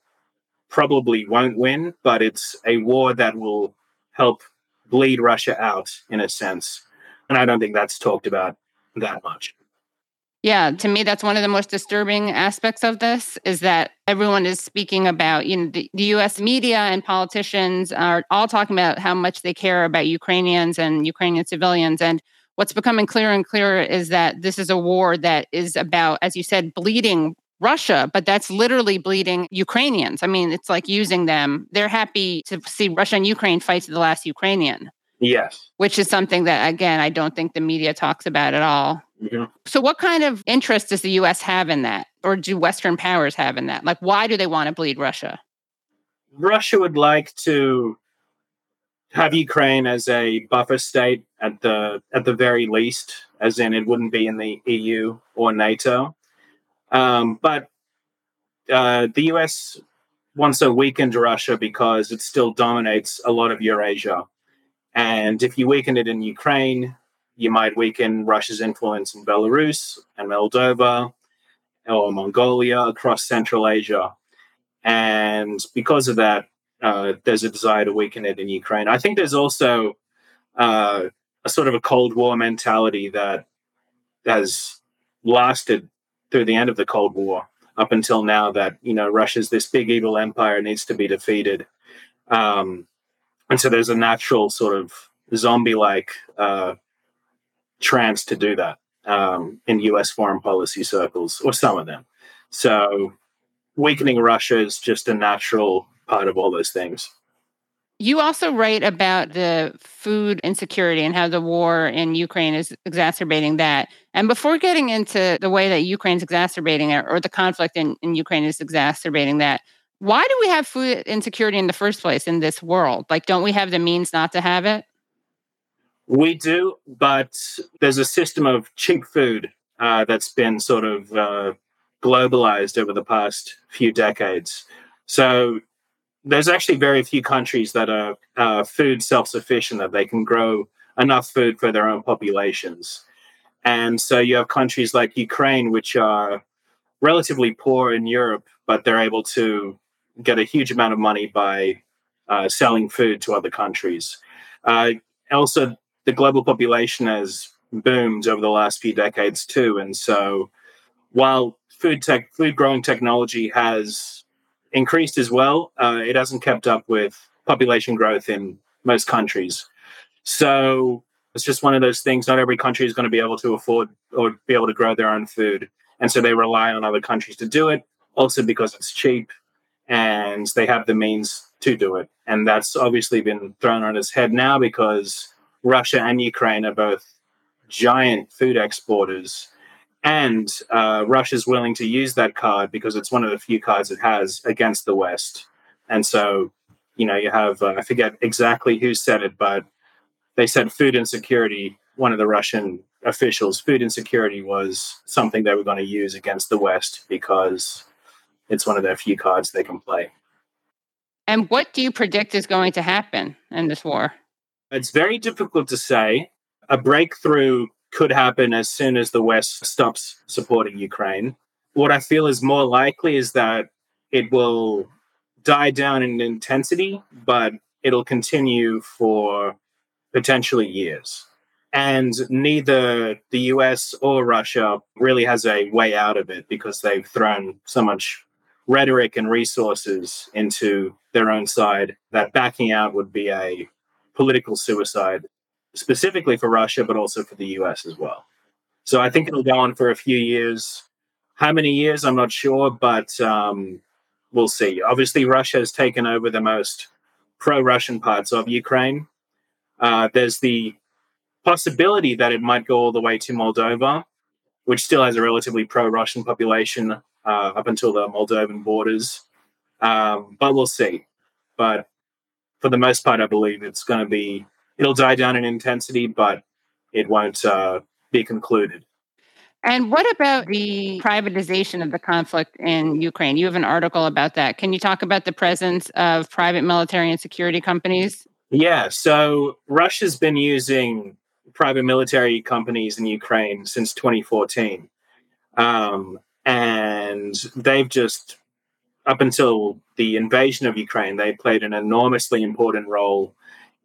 probably won't win, but it's a war that will help bleed Russia out in a sense. And I don't think that's talked about that much. Yeah, to me, that's one of the most disturbing aspects of this, is that everyone is speaking about, you know, the, the U S media and politicians are all talking about how much they care about Ukrainians and Ukrainian civilians. And what's becoming clearer and clearer is that this is a war that is about, as you said, bleeding Russia, but that's literally bleeding Ukrainians. I mean, it's like using them. They're happy to see Russia and Ukraine fight to the last Ukrainian. Yes. Which is something that, again, I don't think the media talks about at all. Yeah. So what kind of interest does the U S have in that? Or do Western powers have in that? Like, why do they want to bleed Russia? Russia would like to have Ukraine as a buffer state at the at the very least, as in it wouldn't be in the E U or NATO. Um, but uh, the U S wants to weaken Russia because it still dominates a lot of Eurasia. And if you weaken it in Ukraine, you might weaken Russia's influence in Belarus and Moldova or Mongolia across Central Asia. And because of that, uh, there's a desire to weaken it in Ukraine. I think there's also uh, a sort of a Cold War mentality that has lasted through the end of the Cold War up until now, that, you know, Russia's this big evil empire, needs to be defeated. Um And so there's a natural sort of zombie-like uh, trance to do that um, in U S foreign policy circles, or some of them. So weakening Russia is just a natural part of all those things. You also write about the food insecurity and how the war in Ukraine is exacerbating that. And before getting into the way that Ukraine's exacerbating it, or the conflict in, in Ukraine is exacerbating that, why do we have food insecurity in the first place in this world? Like, don't we have the means not to have it? We do, but there's a system of cheap food uh, that's been sort of uh, globalized over the past few decades. So there's actually very few countries that are uh, food self-sufficient, that they can grow enough food for their own populations. And so you have countries like Ukraine, which are relatively poor in Europe, but they're able to get a huge amount of money by uh, selling food to other countries. Uh, also, the global population has boomed over the last few decades too. And so while food tech, food growing technology has increased as well, uh, it hasn't kept up with population growth in most countries. So it's just one of those things. Not every country is going to be able to afford or be able to grow their own food. And so they rely on other countries to do it, also because it's cheap and they have the means to do it. And that's obviously been thrown on its head now, because Russia and Ukraine are both giant food exporters, And uh, Russia's willing to use that card because it's one of the few cards it has against the West. And so, you know, you have, uh, I forget exactly who said it, but they said food insecurity, one of the Russian officials, food insecurity was something they were going to use against the West because it's one of their few cards they can play. And what do you predict is going to happen in this war? It's very difficult to say. A breakthrough could happen as soon as the West stops supporting Ukraine. What I feel is more likely is that it will die down in intensity, but it'll continue for potentially years. And neither the U S or Russia really has a way out of it because they've thrown so much rhetoric and resources into their own side that backing out would be a political suicide, specifically for Russia, but also for the U S as well. So I think it'll go on for a few years. How many years, I'm not sure, but um, we'll see. Obviously, Russia has taken over the most pro-Russian parts of Ukraine. Uh, there's the possibility that it might go all the way to Moldova, which still has a relatively pro-Russian population uh, up until the Moldovan borders. Um, but we'll see. But for the most part, I believe it's going to be it'll die down in intensity, but it won't uh, be concluded. And what about the privatization of the conflict in Ukraine? You have an article about that. Can you talk about the presence of private military and security companies? Yeah, so Russia's been using private military companies in Ukraine since twenty fourteen. Um, and they've just, up until the invasion of Ukraine, they played an enormously important role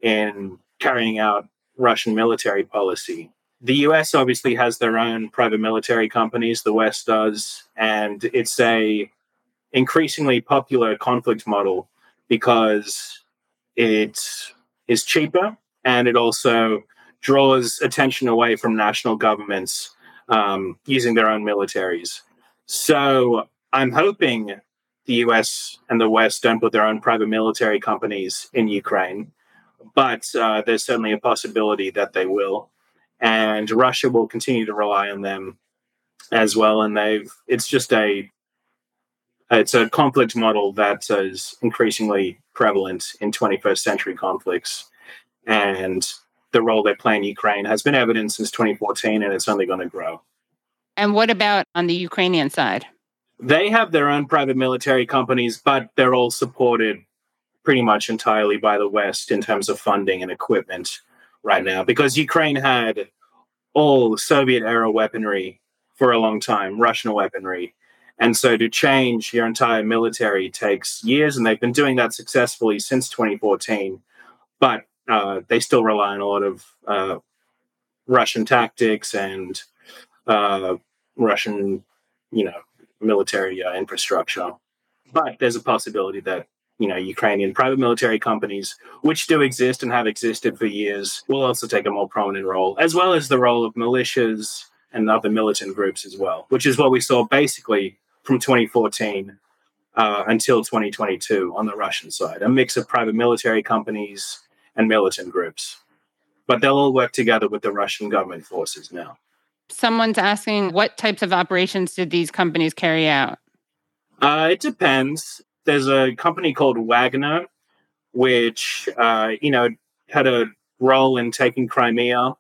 in carrying out Russian military policy. The U S obviously has their own private military companies, the West does, and it's a increasingly popular conflict model because it is cheaper and it also draws attention away from national governments um, using their own militaries. So I'm hoping the U S and the West don't put their own private military companies in Ukraine. But uh, there's certainly a possibility that they will. And Russia will continue to rely on them as well. And they've it's just a it's a conflict model that is increasingly prevalent in twenty-first century conflicts. And the role they play in Ukraine has been evident since twenty fourteen, and it's only going to grow. And what about on the Ukrainian side? They have their own private military companies, but they're all supported pretty much entirely by the West in terms of funding and equipment right now, because Ukraine had all Soviet-era weaponry for a long time, Russian weaponry. And so to change your entire military takes years, and they've been doing that successfully since twenty fourteen, but uh, they still rely on a lot of uh, Russian tactics and uh, Russian, you know, military uh, infrastructure. But there's a possibility that you know, Ukrainian private military companies, which do exist and have existed for years, will also take a more prominent role, as well as the role of militias and other militant groups as well, which is what we saw basically from twenty fourteen uh, until twenty twenty-two on the Russian side, a mix of private military companies and militant groups. But they'll all work together with the Russian government forces now. Someone's asking, what types of operations did these companies carry out? Uh, it depends. There's a company called Wagner, which, uh, you know, had a role in taking Crimea.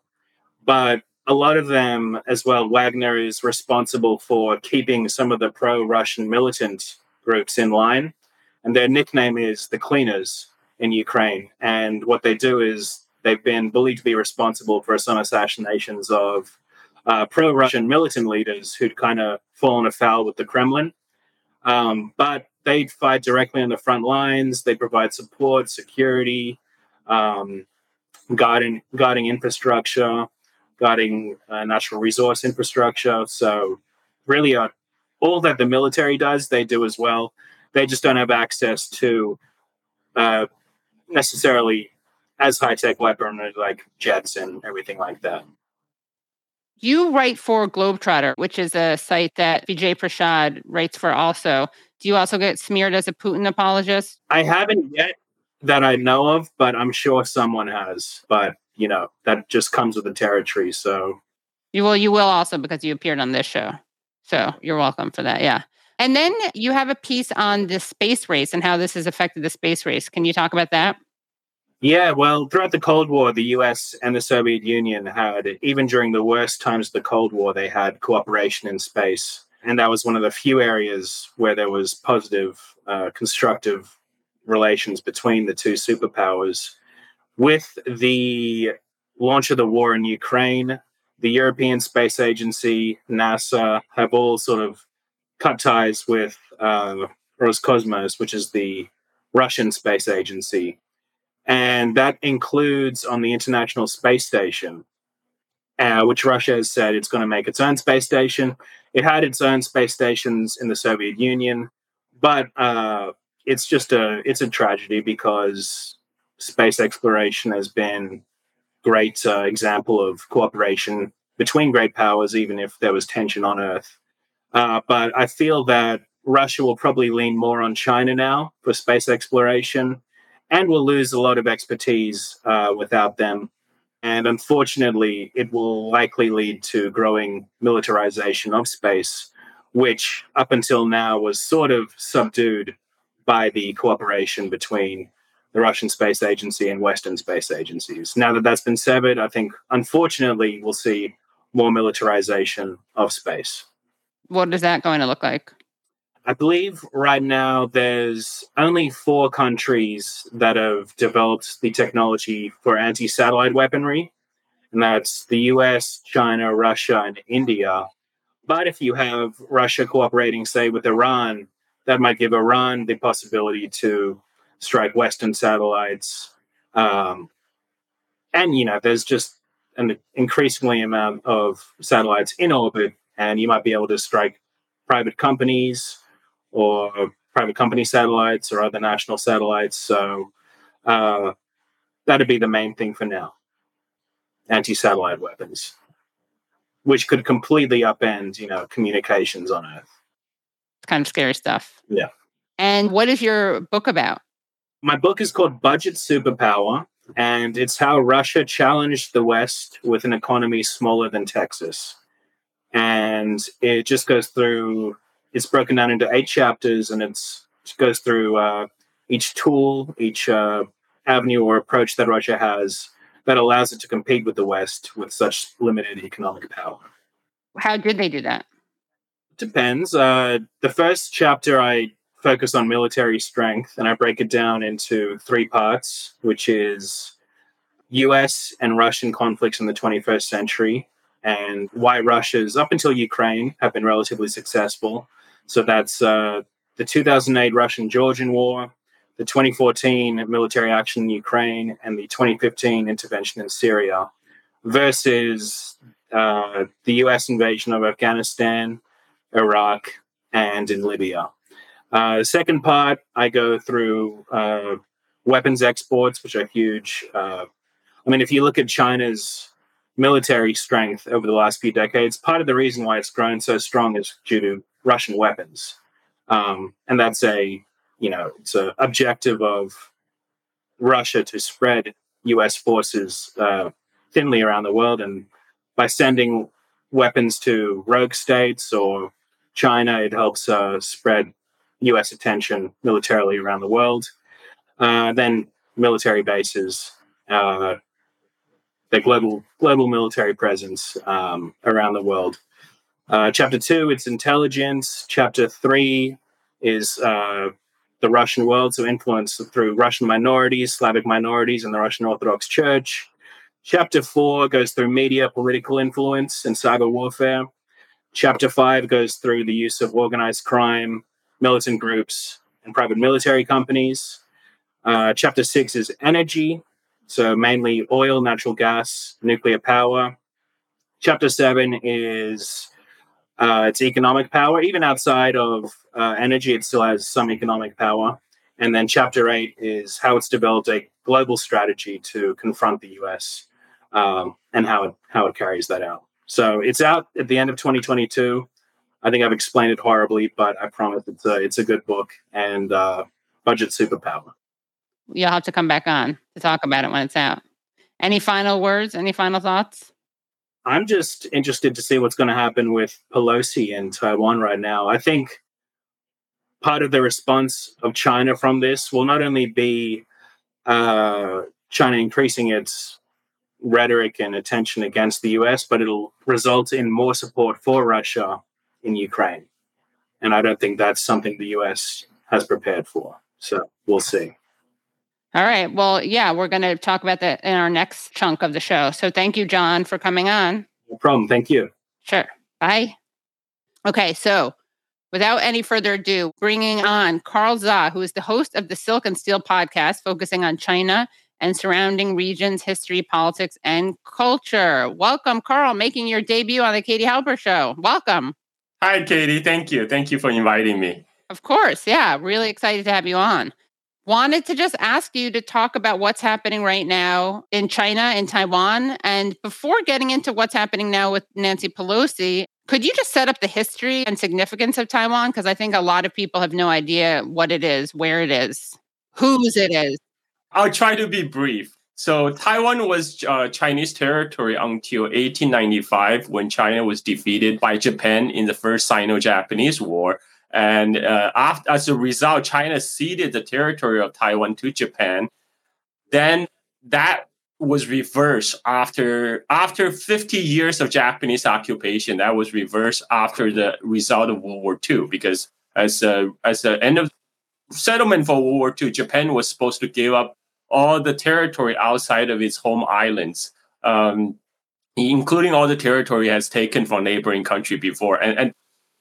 But a lot of them as well, Wagner is responsible for keeping some of the pro-Russian militant groups in line. And their nickname is the Cleaners in Ukraine. And what they do is they've been believed to be responsible for some assassinations of uh, pro-Russian militant leaders who'd kind of fallen afoul with the Kremlin. Um, but they fight directly on the front lines. They provide support, security, um, guarding, guarding infrastructure, guarding uh, natural resource infrastructure. So really uh, all that the military does, they do as well. They just don't have access to uh, necessarily as high-tech weaponry like jets and everything like that. You write for Globetrotter, which is a site that Vijay Prashad writes for also. Do you also get smeared as a Putin apologist? I haven't yet that I know of, but I'm sure someone has. But, you know, that just comes with the territory. So You will, you will also because you appeared on this show. So you're welcome for that. Yeah. And then you have a piece on the space race and how this has affected the space race. Can you talk about that? Yeah, well, throughout the Cold War, the U S and the Soviet Union had, even during the worst times of the Cold War, they had cooperation in space. And that was one of the few areas where there was positive, uh, constructive relations between the two superpowers. With the launch of the war in Ukraine, the European Space Agency, NASA, have all sort of cut ties with uh, Roscosmos, which is the Russian space agency. And that includes on the International Space Station, uh, which Russia has said it's going to make its own space station. It had its own space stations in the Soviet Union, but uh, it's just a it's a tragedy because space exploration has been a great uh, example of cooperation between great powers, even if there was tension on Earth. Uh, but I feel that Russia will probably lean more on China now for space exploration. And we'll lose a lot of expertise uh, without them. And unfortunately, it will likely lead to growing militarization of space, which up until now was sort of subdued by the cooperation between the Russian Space Agency and Western space agencies. Now that that's been severed, I think, unfortunately, we'll see more militarization of space. What is that going to look like? I believe right now there's only four countries that have developed the technology for anti-satellite weaponry, and that's the U S, China, Russia, and India. But if you have Russia cooperating, say, with Iran, that might give Iran the possibility to strike Western satellites. Um, and, you know, there's just an increasingly amount of satellites in orbit, and you might be able to strike private companies or private company satellites or other national satellites. So uh, that'd be the main thing for now, anti-satellite weapons, which could completely upend, you know, communications on Earth. It's kind of scary stuff. Yeah. And what is your book about? My book is called Budget Superpower, and it's how Russia challenged the West with an economy smaller than Texas. And it just goes through... It's broken down into eight chapters, and it's, it goes through uh, each tool, each uh, avenue or approach that Russia has that allows it to compete with the West with such limited economic power. How did they do that? Depends. Uh, the first chapter, I focus on military strength, and I break it down into three parts, which is U S and Russian conflicts in the twenty-first century, and why Russia's, up until Ukraine, have been relatively successful. So that's uh, the two thousand eight Russian-Georgian War, the twenty fourteen military action in Ukraine, and the twenty fifteen intervention in Syria, versus uh, the U S invasion of Afghanistan, Iraq, and in Libya. Uh, the second part, I go through uh, weapons exports, which are huge. Uh, I mean, if you look at China's military strength over the last few decades, part of the reason why it's grown so strong is due to Russian weapons. Um, and that's a, you know, it's an objective of Russia to spread U S forces uh, thinly around the world. And by sending weapons to rogue states or China, it helps uh, spread U S attention militarily around the world. Uh, then military bases, uh, their global global military presence um, around the world. Uh, chapter two, it's intelligence. Chapter three is uh, the Russian world, so influence through Russian minorities, Slavic minorities, and the Russian Orthodox Church. Chapter four goes through media, political influence, and cyber warfare. Chapter five goes through the use of organized crime, militant groups, and private military companies. Uh, chapter six is energy. So mainly oil, natural gas, nuclear power. Chapter seven is uh, its economic power. Even outside of uh, energy, it still has some economic power. And then chapter eight is how it's developed a global strategy to confront the U S um, and how it, how it carries that out. So it's out at the end of twenty twenty-two. I think I've explained it horribly, but I promise it's a, it's a good book and uh, Budget Superpower. You'll have to come back on to talk about it when it's out. Any final words? Any final thoughts? I'm just interested to see what's going to happen with Pelosi in Taiwan right now. I think part of the response of China from this will not only be uh, China increasing its rhetoric and attention against the U S, but it'll result in more support for Russia in Ukraine. And I don't think that's something the U S has prepared for. So we'll see. All right. Well, yeah, we're going to talk about that in our next chunk of the show. So thank you, John, for coming on. No problem. Thank you. Sure. Bye. Okay. So without any further ado, bringing on Carl Zha, who is the host of the Silk and Steel podcast, focusing on China and surrounding regions, history, politics, and culture. Welcome, Carl, making your debut on the Katie Halper Show. Welcome. Hi, Katie. Thank you. Thank you for inviting me. Of course. Yeah. Really excited to have you on. Wanted to just ask you to talk about what's happening right now in China and Taiwan. And before getting into what's happening now with Nancy Pelosi, could you just set up the history and significance of Taiwan? Because I think a lot of people have no idea what it is, where it is, whose it is. I'll try to be brief. So Taiwan was uh, Chinese territory until eighteen ninety-five, when China was defeated by Japan in the First Sino-Japanese War. And uh, after, as a result, China ceded the territory of Taiwan to Japan. Then that was reversed after after fifty years of Japanese occupation. That was reversed after the result of World War Two, because as a, as the end of settlement for World War Two, Japan was supposed to give up all the territory outside of its home islands, um, including all the territory it has taken from neighboring country before. And, and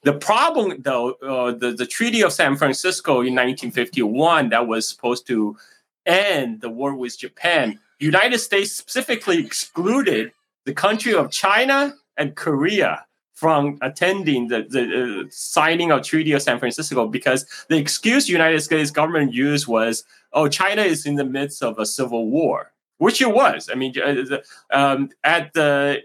the problem, though, uh, the, the Treaty of San Francisco in nineteen fifty-one, that was supposed to end the war with Japan, the United States specifically excluded the country of China and Korea from attending the, the uh, signing of Treaty of San Francisco, because the excuse the United States government used was, oh, China is in the midst of a civil war, which it was. I mean, um, at the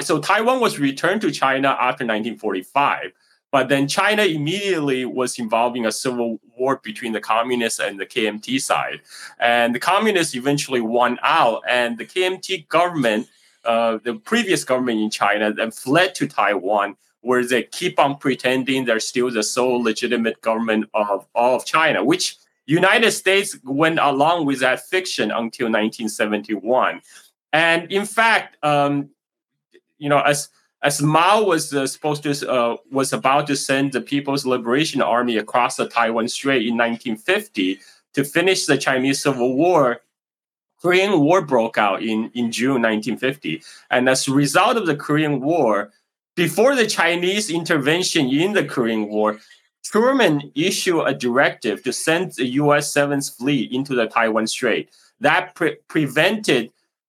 so Taiwan was returned to China after nineteen forty-five, but then China immediately was involved in a civil war between the communists and the K M T side. And the communists eventually won out, and the K M T government, Uh, the previous government in China, then fled to Taiwan, where they keep on pretending they're still the sole legitimate government of, of China, which United States went along with that fiction until nineteen seventy-one. And in fact, um, you know, as as Mao was uh, supposed to uh, was about to send the People's Liberation Army across the Taiwan Strait in nineteen fifty to finish the Chinese Civil War, Korean War broke out in, in June nineteen fifty. And as a result of the Korean War, before the Chinese intervention in the Korean War, Truman issued a directive to send the U S seventh Fleet into the Taiwan Strait. That pre- prevented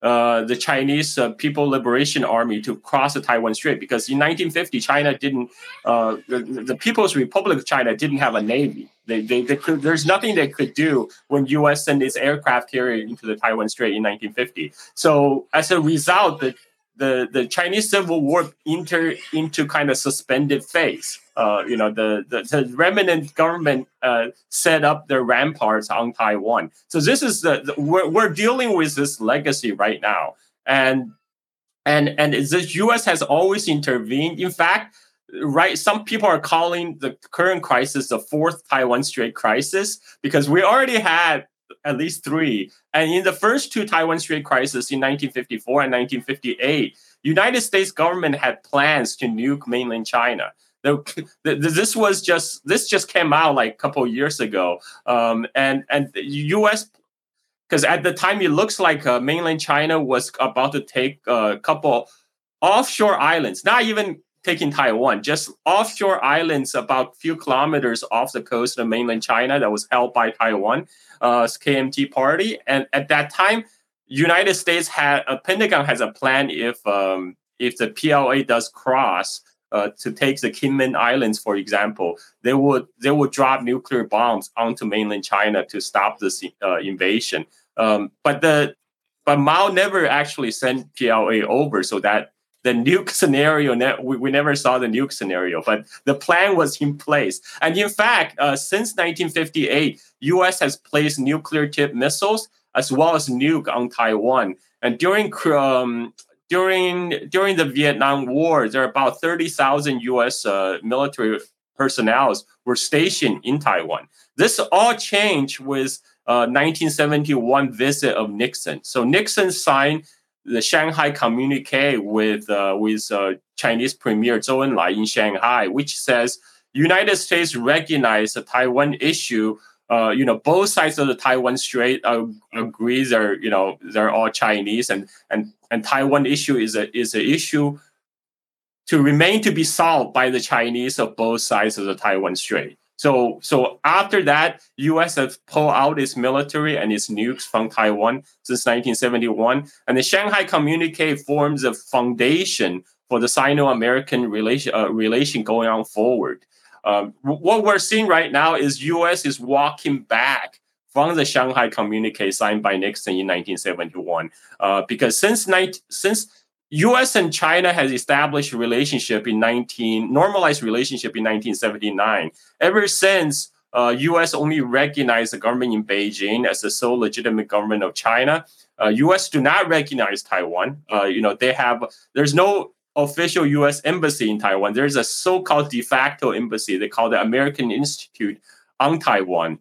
uh, the Chinese uh, People Liberation Army to cross the Taiwan Strait, because in nineteen fifty, China didn't, uh, the, the People's Republic of China didn't have a navy. They, they, they could, there's nothing they could do when U S sent its aircraft carrier into the Taiwan Strait in nineteen fifty. So as a result, the the, the Chinese Civil War entered into kind of suspended phase. Uh, you know, the, the, the remnant government uh, set up their ramparts on Taiwan. So this is the, the we're, we're dealing with this legacy right now, and and and the U S has always intervened. In fact, right, some people are calling the current crisis the fourth Taiwan Strait crisis, because we already had at least three. And in the first two Taiwan Strait crises in nineteen fifty-four and nineteen fifty-eight, United States government had plans to nuke mainland China. The, the, this was just this just came out like a couple of years ago, um, and and the U S. Because at the time, it looks like uh, mainland China was about to take a couple offshore islands, not even taking Taiwan, just offshore islands about a few kilometers off the coast of mainland China that was held by Taiwan's uh, K M T party. And at that time, United States had a uh, Pentagon has a plan if um, if the P L A does cross uh, to take the Kinmen Islands, for example, they would they would drop nuclear bombs onto mainland China to stop this uh, invasion. Um, but the but Mao never actually sent P L A over, so that. The nuke scenario, we, we never saw the nuke scenario, but the plan was in place. And in fact, uh, since nineteen fifty-eight, U S has placed nuclear-tipped missiles as well as nuke on Taiwan. And during um, during during the Vietnam War, there are about thirty thousand U S uh, military personnel were stationed in Taiwan. This all changed with uh, nineteen seventy-one visit of Nixon. So Nixon signed the Shanghai communique with uh, with uh, Chinese Premier Zhou Enlai in Shanghai, which says United States recognize the Taiwan issue. Uh, you know, both sides of the Taiwan Strait uh, agree they're you know they're all Chinese, and and and Taiwan issue is a is an issue to remain to be solved by the Chinese of both sides of the Taiwan Strait. So so after that, U S has pulled out its military and its nukes from Taiwan since nineteen seventy-one. And the Shanghai Communique forms a foundation for the Sino-American relation, uh, relation going on forward. Um, what we're seeing right now is U S is walking back from the Shanghai Communique signed by Nixon in nineteen seventy-one. Uh, because since since U S and China has established relationship in nineteen normalized relationship in nineteen seventy-nine. Ever since, uh, U S only recognized the government in Beijing as the sole legitimate government of China. Uh, U S do not recognize Taiwan. Uh, you know, they have there's no official U S embassy in Taiwan. There's a so-called de facto embassy. They call the American Institute on Taiwan.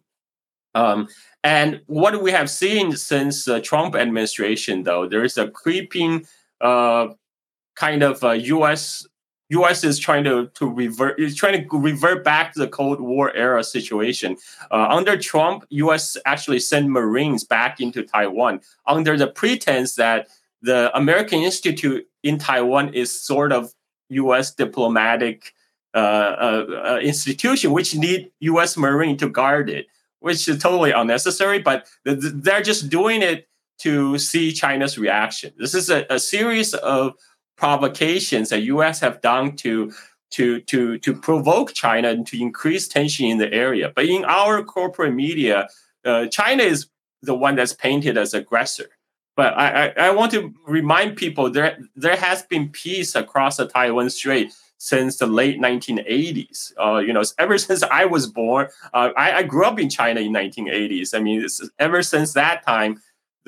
Um, and what we have seen since the Trump administration, though, there is a creeping Uh, kind of uh, U S U S is trying to, to revert is trying to revert back to the Cold War era situation. Uh, under Trump, U S actually sent Marines back into Taiwan under the pretense that the American Institute in Taiwan is sort of U S diplomatic uh, uh, uh, institution, which need U S Marine to guard it, which is totally unnecessary. But th- they're just doing it to see China's reaction. This is a, a series of provocations that U S have done to, to, to, to provoke China and to increase tension in the area. But in our corporate media, uh, China is the one that's painted as aggressor. But I, I, I want to remind people there there has been peace across the Taiwan Strait since the late nineteen eighties. Uh, you know, ever since I was born, uh, I, I grew up in China in nineteen eighties. I mean, it's, ever since that time,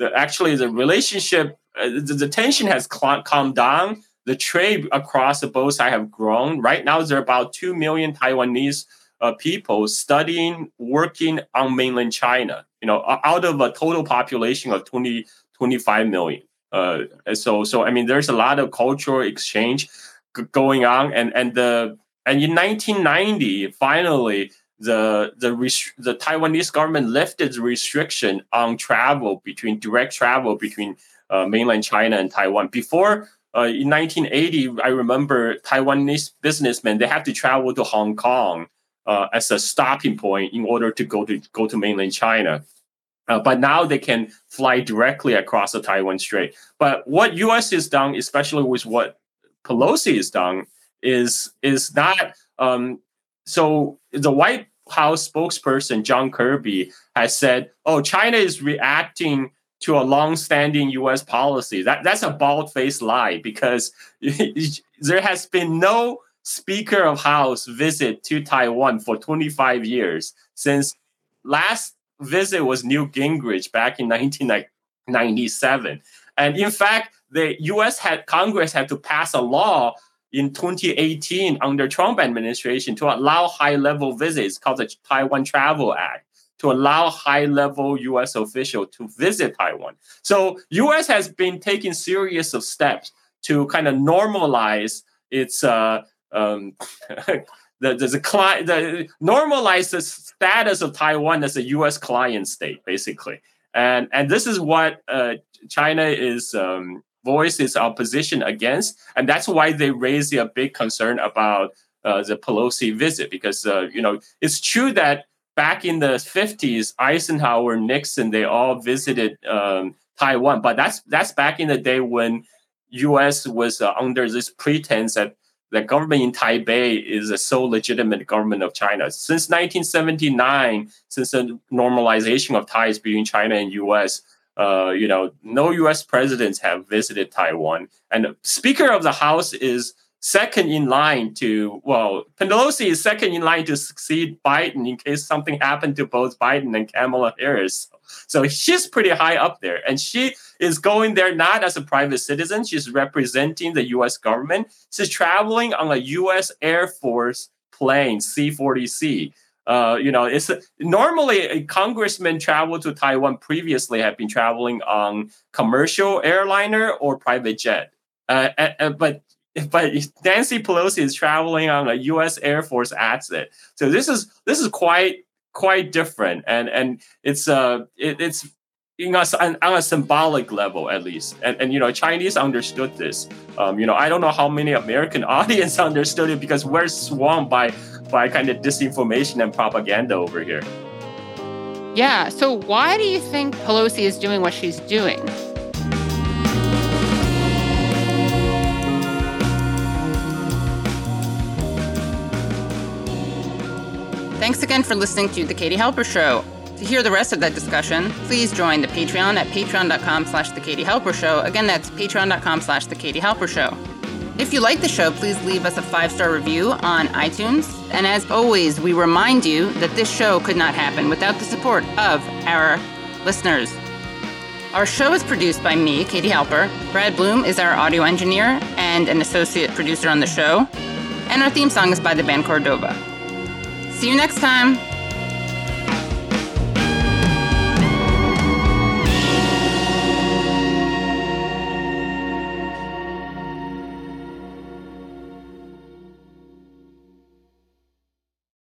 The, actually, the relationship, uh, the, the tension has cl- calmed down. The trade across the both sides have grown. Right now, there are about two million Taiwanese uh, people studying, working on mainland China, you know, out of a total population of twenty, twenty-five million. Uh, so, so I mean, there's a lot of cultural exchange g- going on. And, and, the, and in nineteen ninety, finally, The the rest, the Taiwanese government lifted the restriction on travel between direct travel between uh, mainland China and Taiwan. Before uh, in nineteen eighty, I remember Taiwanese businessmen, they have to travel to Hong Kong uh, as a stopping point in order to go to go to mainland China. Uh, but now they can fly directly across the Taiwan Strait. But what U S is done, especially with what Pelosi is done, is is not. Um, So the White House spokesperson, John Kirby, has said, oh, China is reacting to a longstanding U S policy. That, that's a bald-faced lie because there has been no Speaker of House visit to Taiwan for twenty-five years. Since last visit was Newt Gingrich back in nineteen ninety-seven. And in fact, the U S had Congress had to pass a law in twenty eighteen, under Trump administration, to allow high-level visits, called the Taiwan Travel Act, to allow high-level U S officials to visit Taiwan. So U S has been taking series of steps to kind of normalize its uh, um, the, the, the, cli- the normalize the status of Taiwan as a U S client state, basically. And and this is what uh, China is. Um, voice its opposition against, and that's why they raise a big concern about uh, the Pelosi visit, because, uh, you know, it's true that back in the fifties, Eisenhower, Nixon, they all visited um, Taiwan, but that's that's back in the day when U S was uh, under this pretense that the government in Taipei is a sole legitimate government of China. Since nineteen seventy-nine, since the normalization of ties between China and U S, Uh, you know, no U S presidents have visited Taiwan. And Speaker of the House is second in line to, well, Pelosi is second in line to succeed Biden in case something happened to both Biden and Kamala Harris. So she's pretty high up there. And she is going there not as a private citizen. She's representing the U S government. She's traveling on a U S Air Force plane, C forty C. Uh, you know, it's normally a congressman travel to Taiwan previously have been traveling on commercial airliner or private jet. Uh, uh, but but Nancy Pelosi is traveling on a U S Air Force asset. So this is this is quite quite different, and and it's uh it, it's you know on, on a symbolic level at least, and and you know Chinese understood this. Um, you know I don't know how many American audience understood it because we're swamped by. by kind of disinformation and propaganda over here. Yeah, so why do you think Pelosi is doing what she's doing? Thanks again for listening to The Katie Halper Show. To hear the rest of that discussion, please join the Patreon at patreon.com slash The Katie Halper Show. Again, that's patreon.com slash The Katie Halper Show. If you like the show, please leave us a five-star review on iTunes. And as always, we remind you that this show could not happen without the support of our listeners. Our show is produced by me, Katie Halper. Brad Bloom is our audio engineer and an associate producer on the show. And our theme song is by the band Cordova. See you next time.